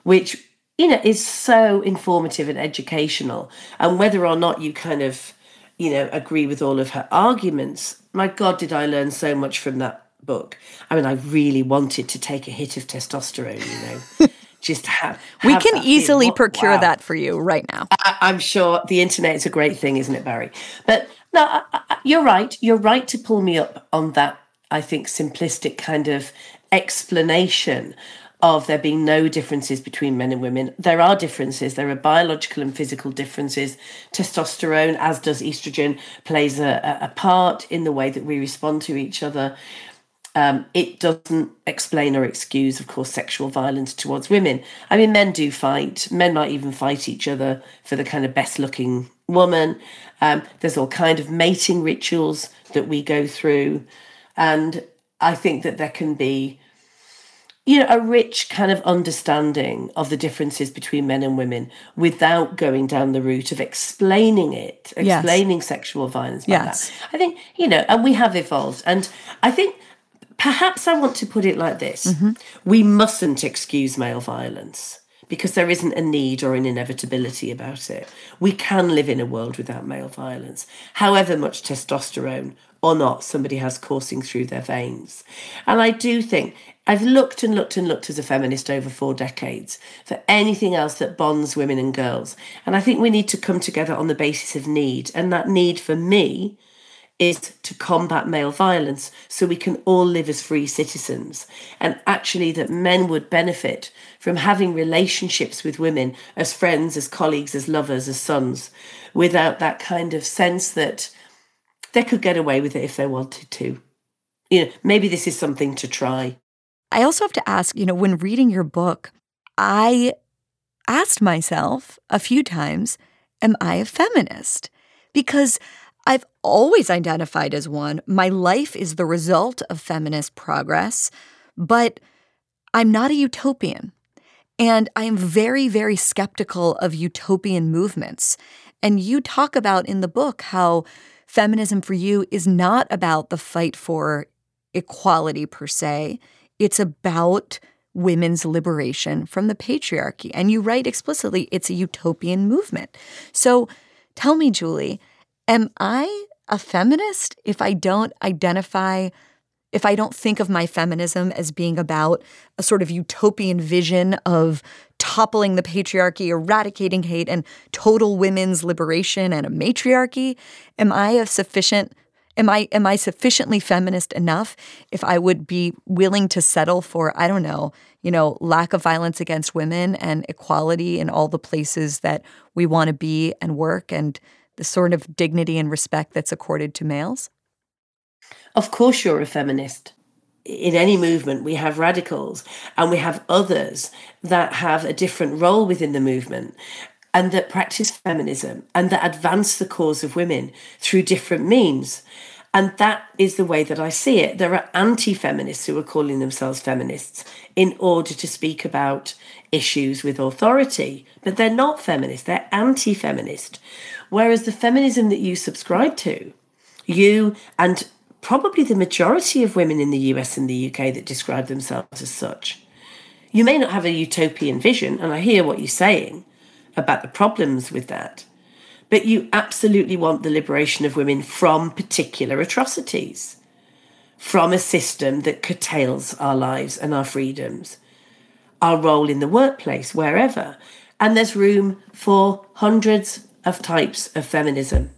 which, you know, is so informative and educational. And whether or not you kind of, you know, agree with all of her arguments, my God, did I learn so much from that book. I mean, I really wanted to take a hit of testosterone, you know. Just have, have we can easily what, procure wow. that for you right now. I, I'm sure the internet is a great thing, isn't it, Barry? But no, I, I, you're right. You're right to pull me up on that, I think, simplistic kind of explanation of there being no differences between men and women. There are differences. There are biological and physical differences. Testosterone, as does estrogen, plays a, a part in the way that we respond to each other. Um, it doesn't explain or excuse, of course, sexual violence towards women. I mean, men do fight. Men might even fight each other for the kind of best-looking woman. Um, there's all kind of mating rituals that we go through. And I think that there can be, you know, a rich kind of understanding of the differences between men and women without going down the route of explaining it, explaining yes. sexual violence like yes. that. I think, you know, and we have evolved. And I think... Perhaps I want to put it like this. Mm-hmm. We mustn't excuse male violence because there isn't a need or an inevitability about it. We can live in a world without male violence, however much testosterone or not somebody has coursing through their veins. And I do think I've looked and looked and looked as a feminist over four decades for anything else that bonds women and girls. And I think we need to come together on the basis of need. And that need for me is to combat male violence so we can all live as free citizens, and actually that men would benefit from having relationships with women as friends, as colleagues, as lovers, as sons, without that kind of sense that they could get away with it if they wanted to. You know, maybe this is something to try. I also have to ask, you know, when reading your book, I asked myself a few times, am I a feminist? Because I've always identified as one. My life is the result of feminist progress, but I'm not a utopian. And I am very, very skeptical of utopian movements. And you talk about in the book how feminism for you is not about the fight for equality per se. It's about women's liberation from the patriarchy. And you write explicitly it's a utopian movement. So tell me, Julie, am I a feminist if I don't identify, if I don't think of my feminism as being about a sort of utopian vision of toppling the patriarchy, eradicating hate, and total women's liberation and a matriarchy? Am I a sufficient, am I, am I sufficiently feminist enough if I would be willing to settle for, I don't know, you know, lack of violence against women and equality in all the places that we want to be and work, and the sort of dignity and respect that's accorded to males? Of course you're a feminist. in any movement, we have radicals and we have others that have a different role within the movement and that practice feminism and that advance the cause of women through different means. And that is the way that I see it. There are anti-feminists who are calling themselves feminists in order to speak about issues with authority, but they're not feminist, they're anti-feminist. Whereas the feminism that you subscribe to, you and probably the majority of women in the U S and the U K that describe themselves as such, you may not have a utopian vision, and I hear what you're saying about the problems with that, but you absolutely want the liberation of women from particular atrocities, from a system that curtails our lives and our freedoms, our role in the workplace, wherever. And there's room for hundreds of types of feminism.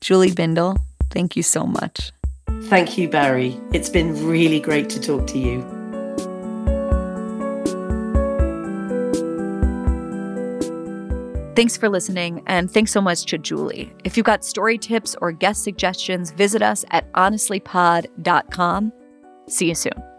Julie Bindel, thank you so much. Thank you, Barry. It's been really great to talk to you. Thanks for listening, and thanks so much to Julie. If you've got story tips or guest suggestions, visit us at honestly pod dot com. See you soon.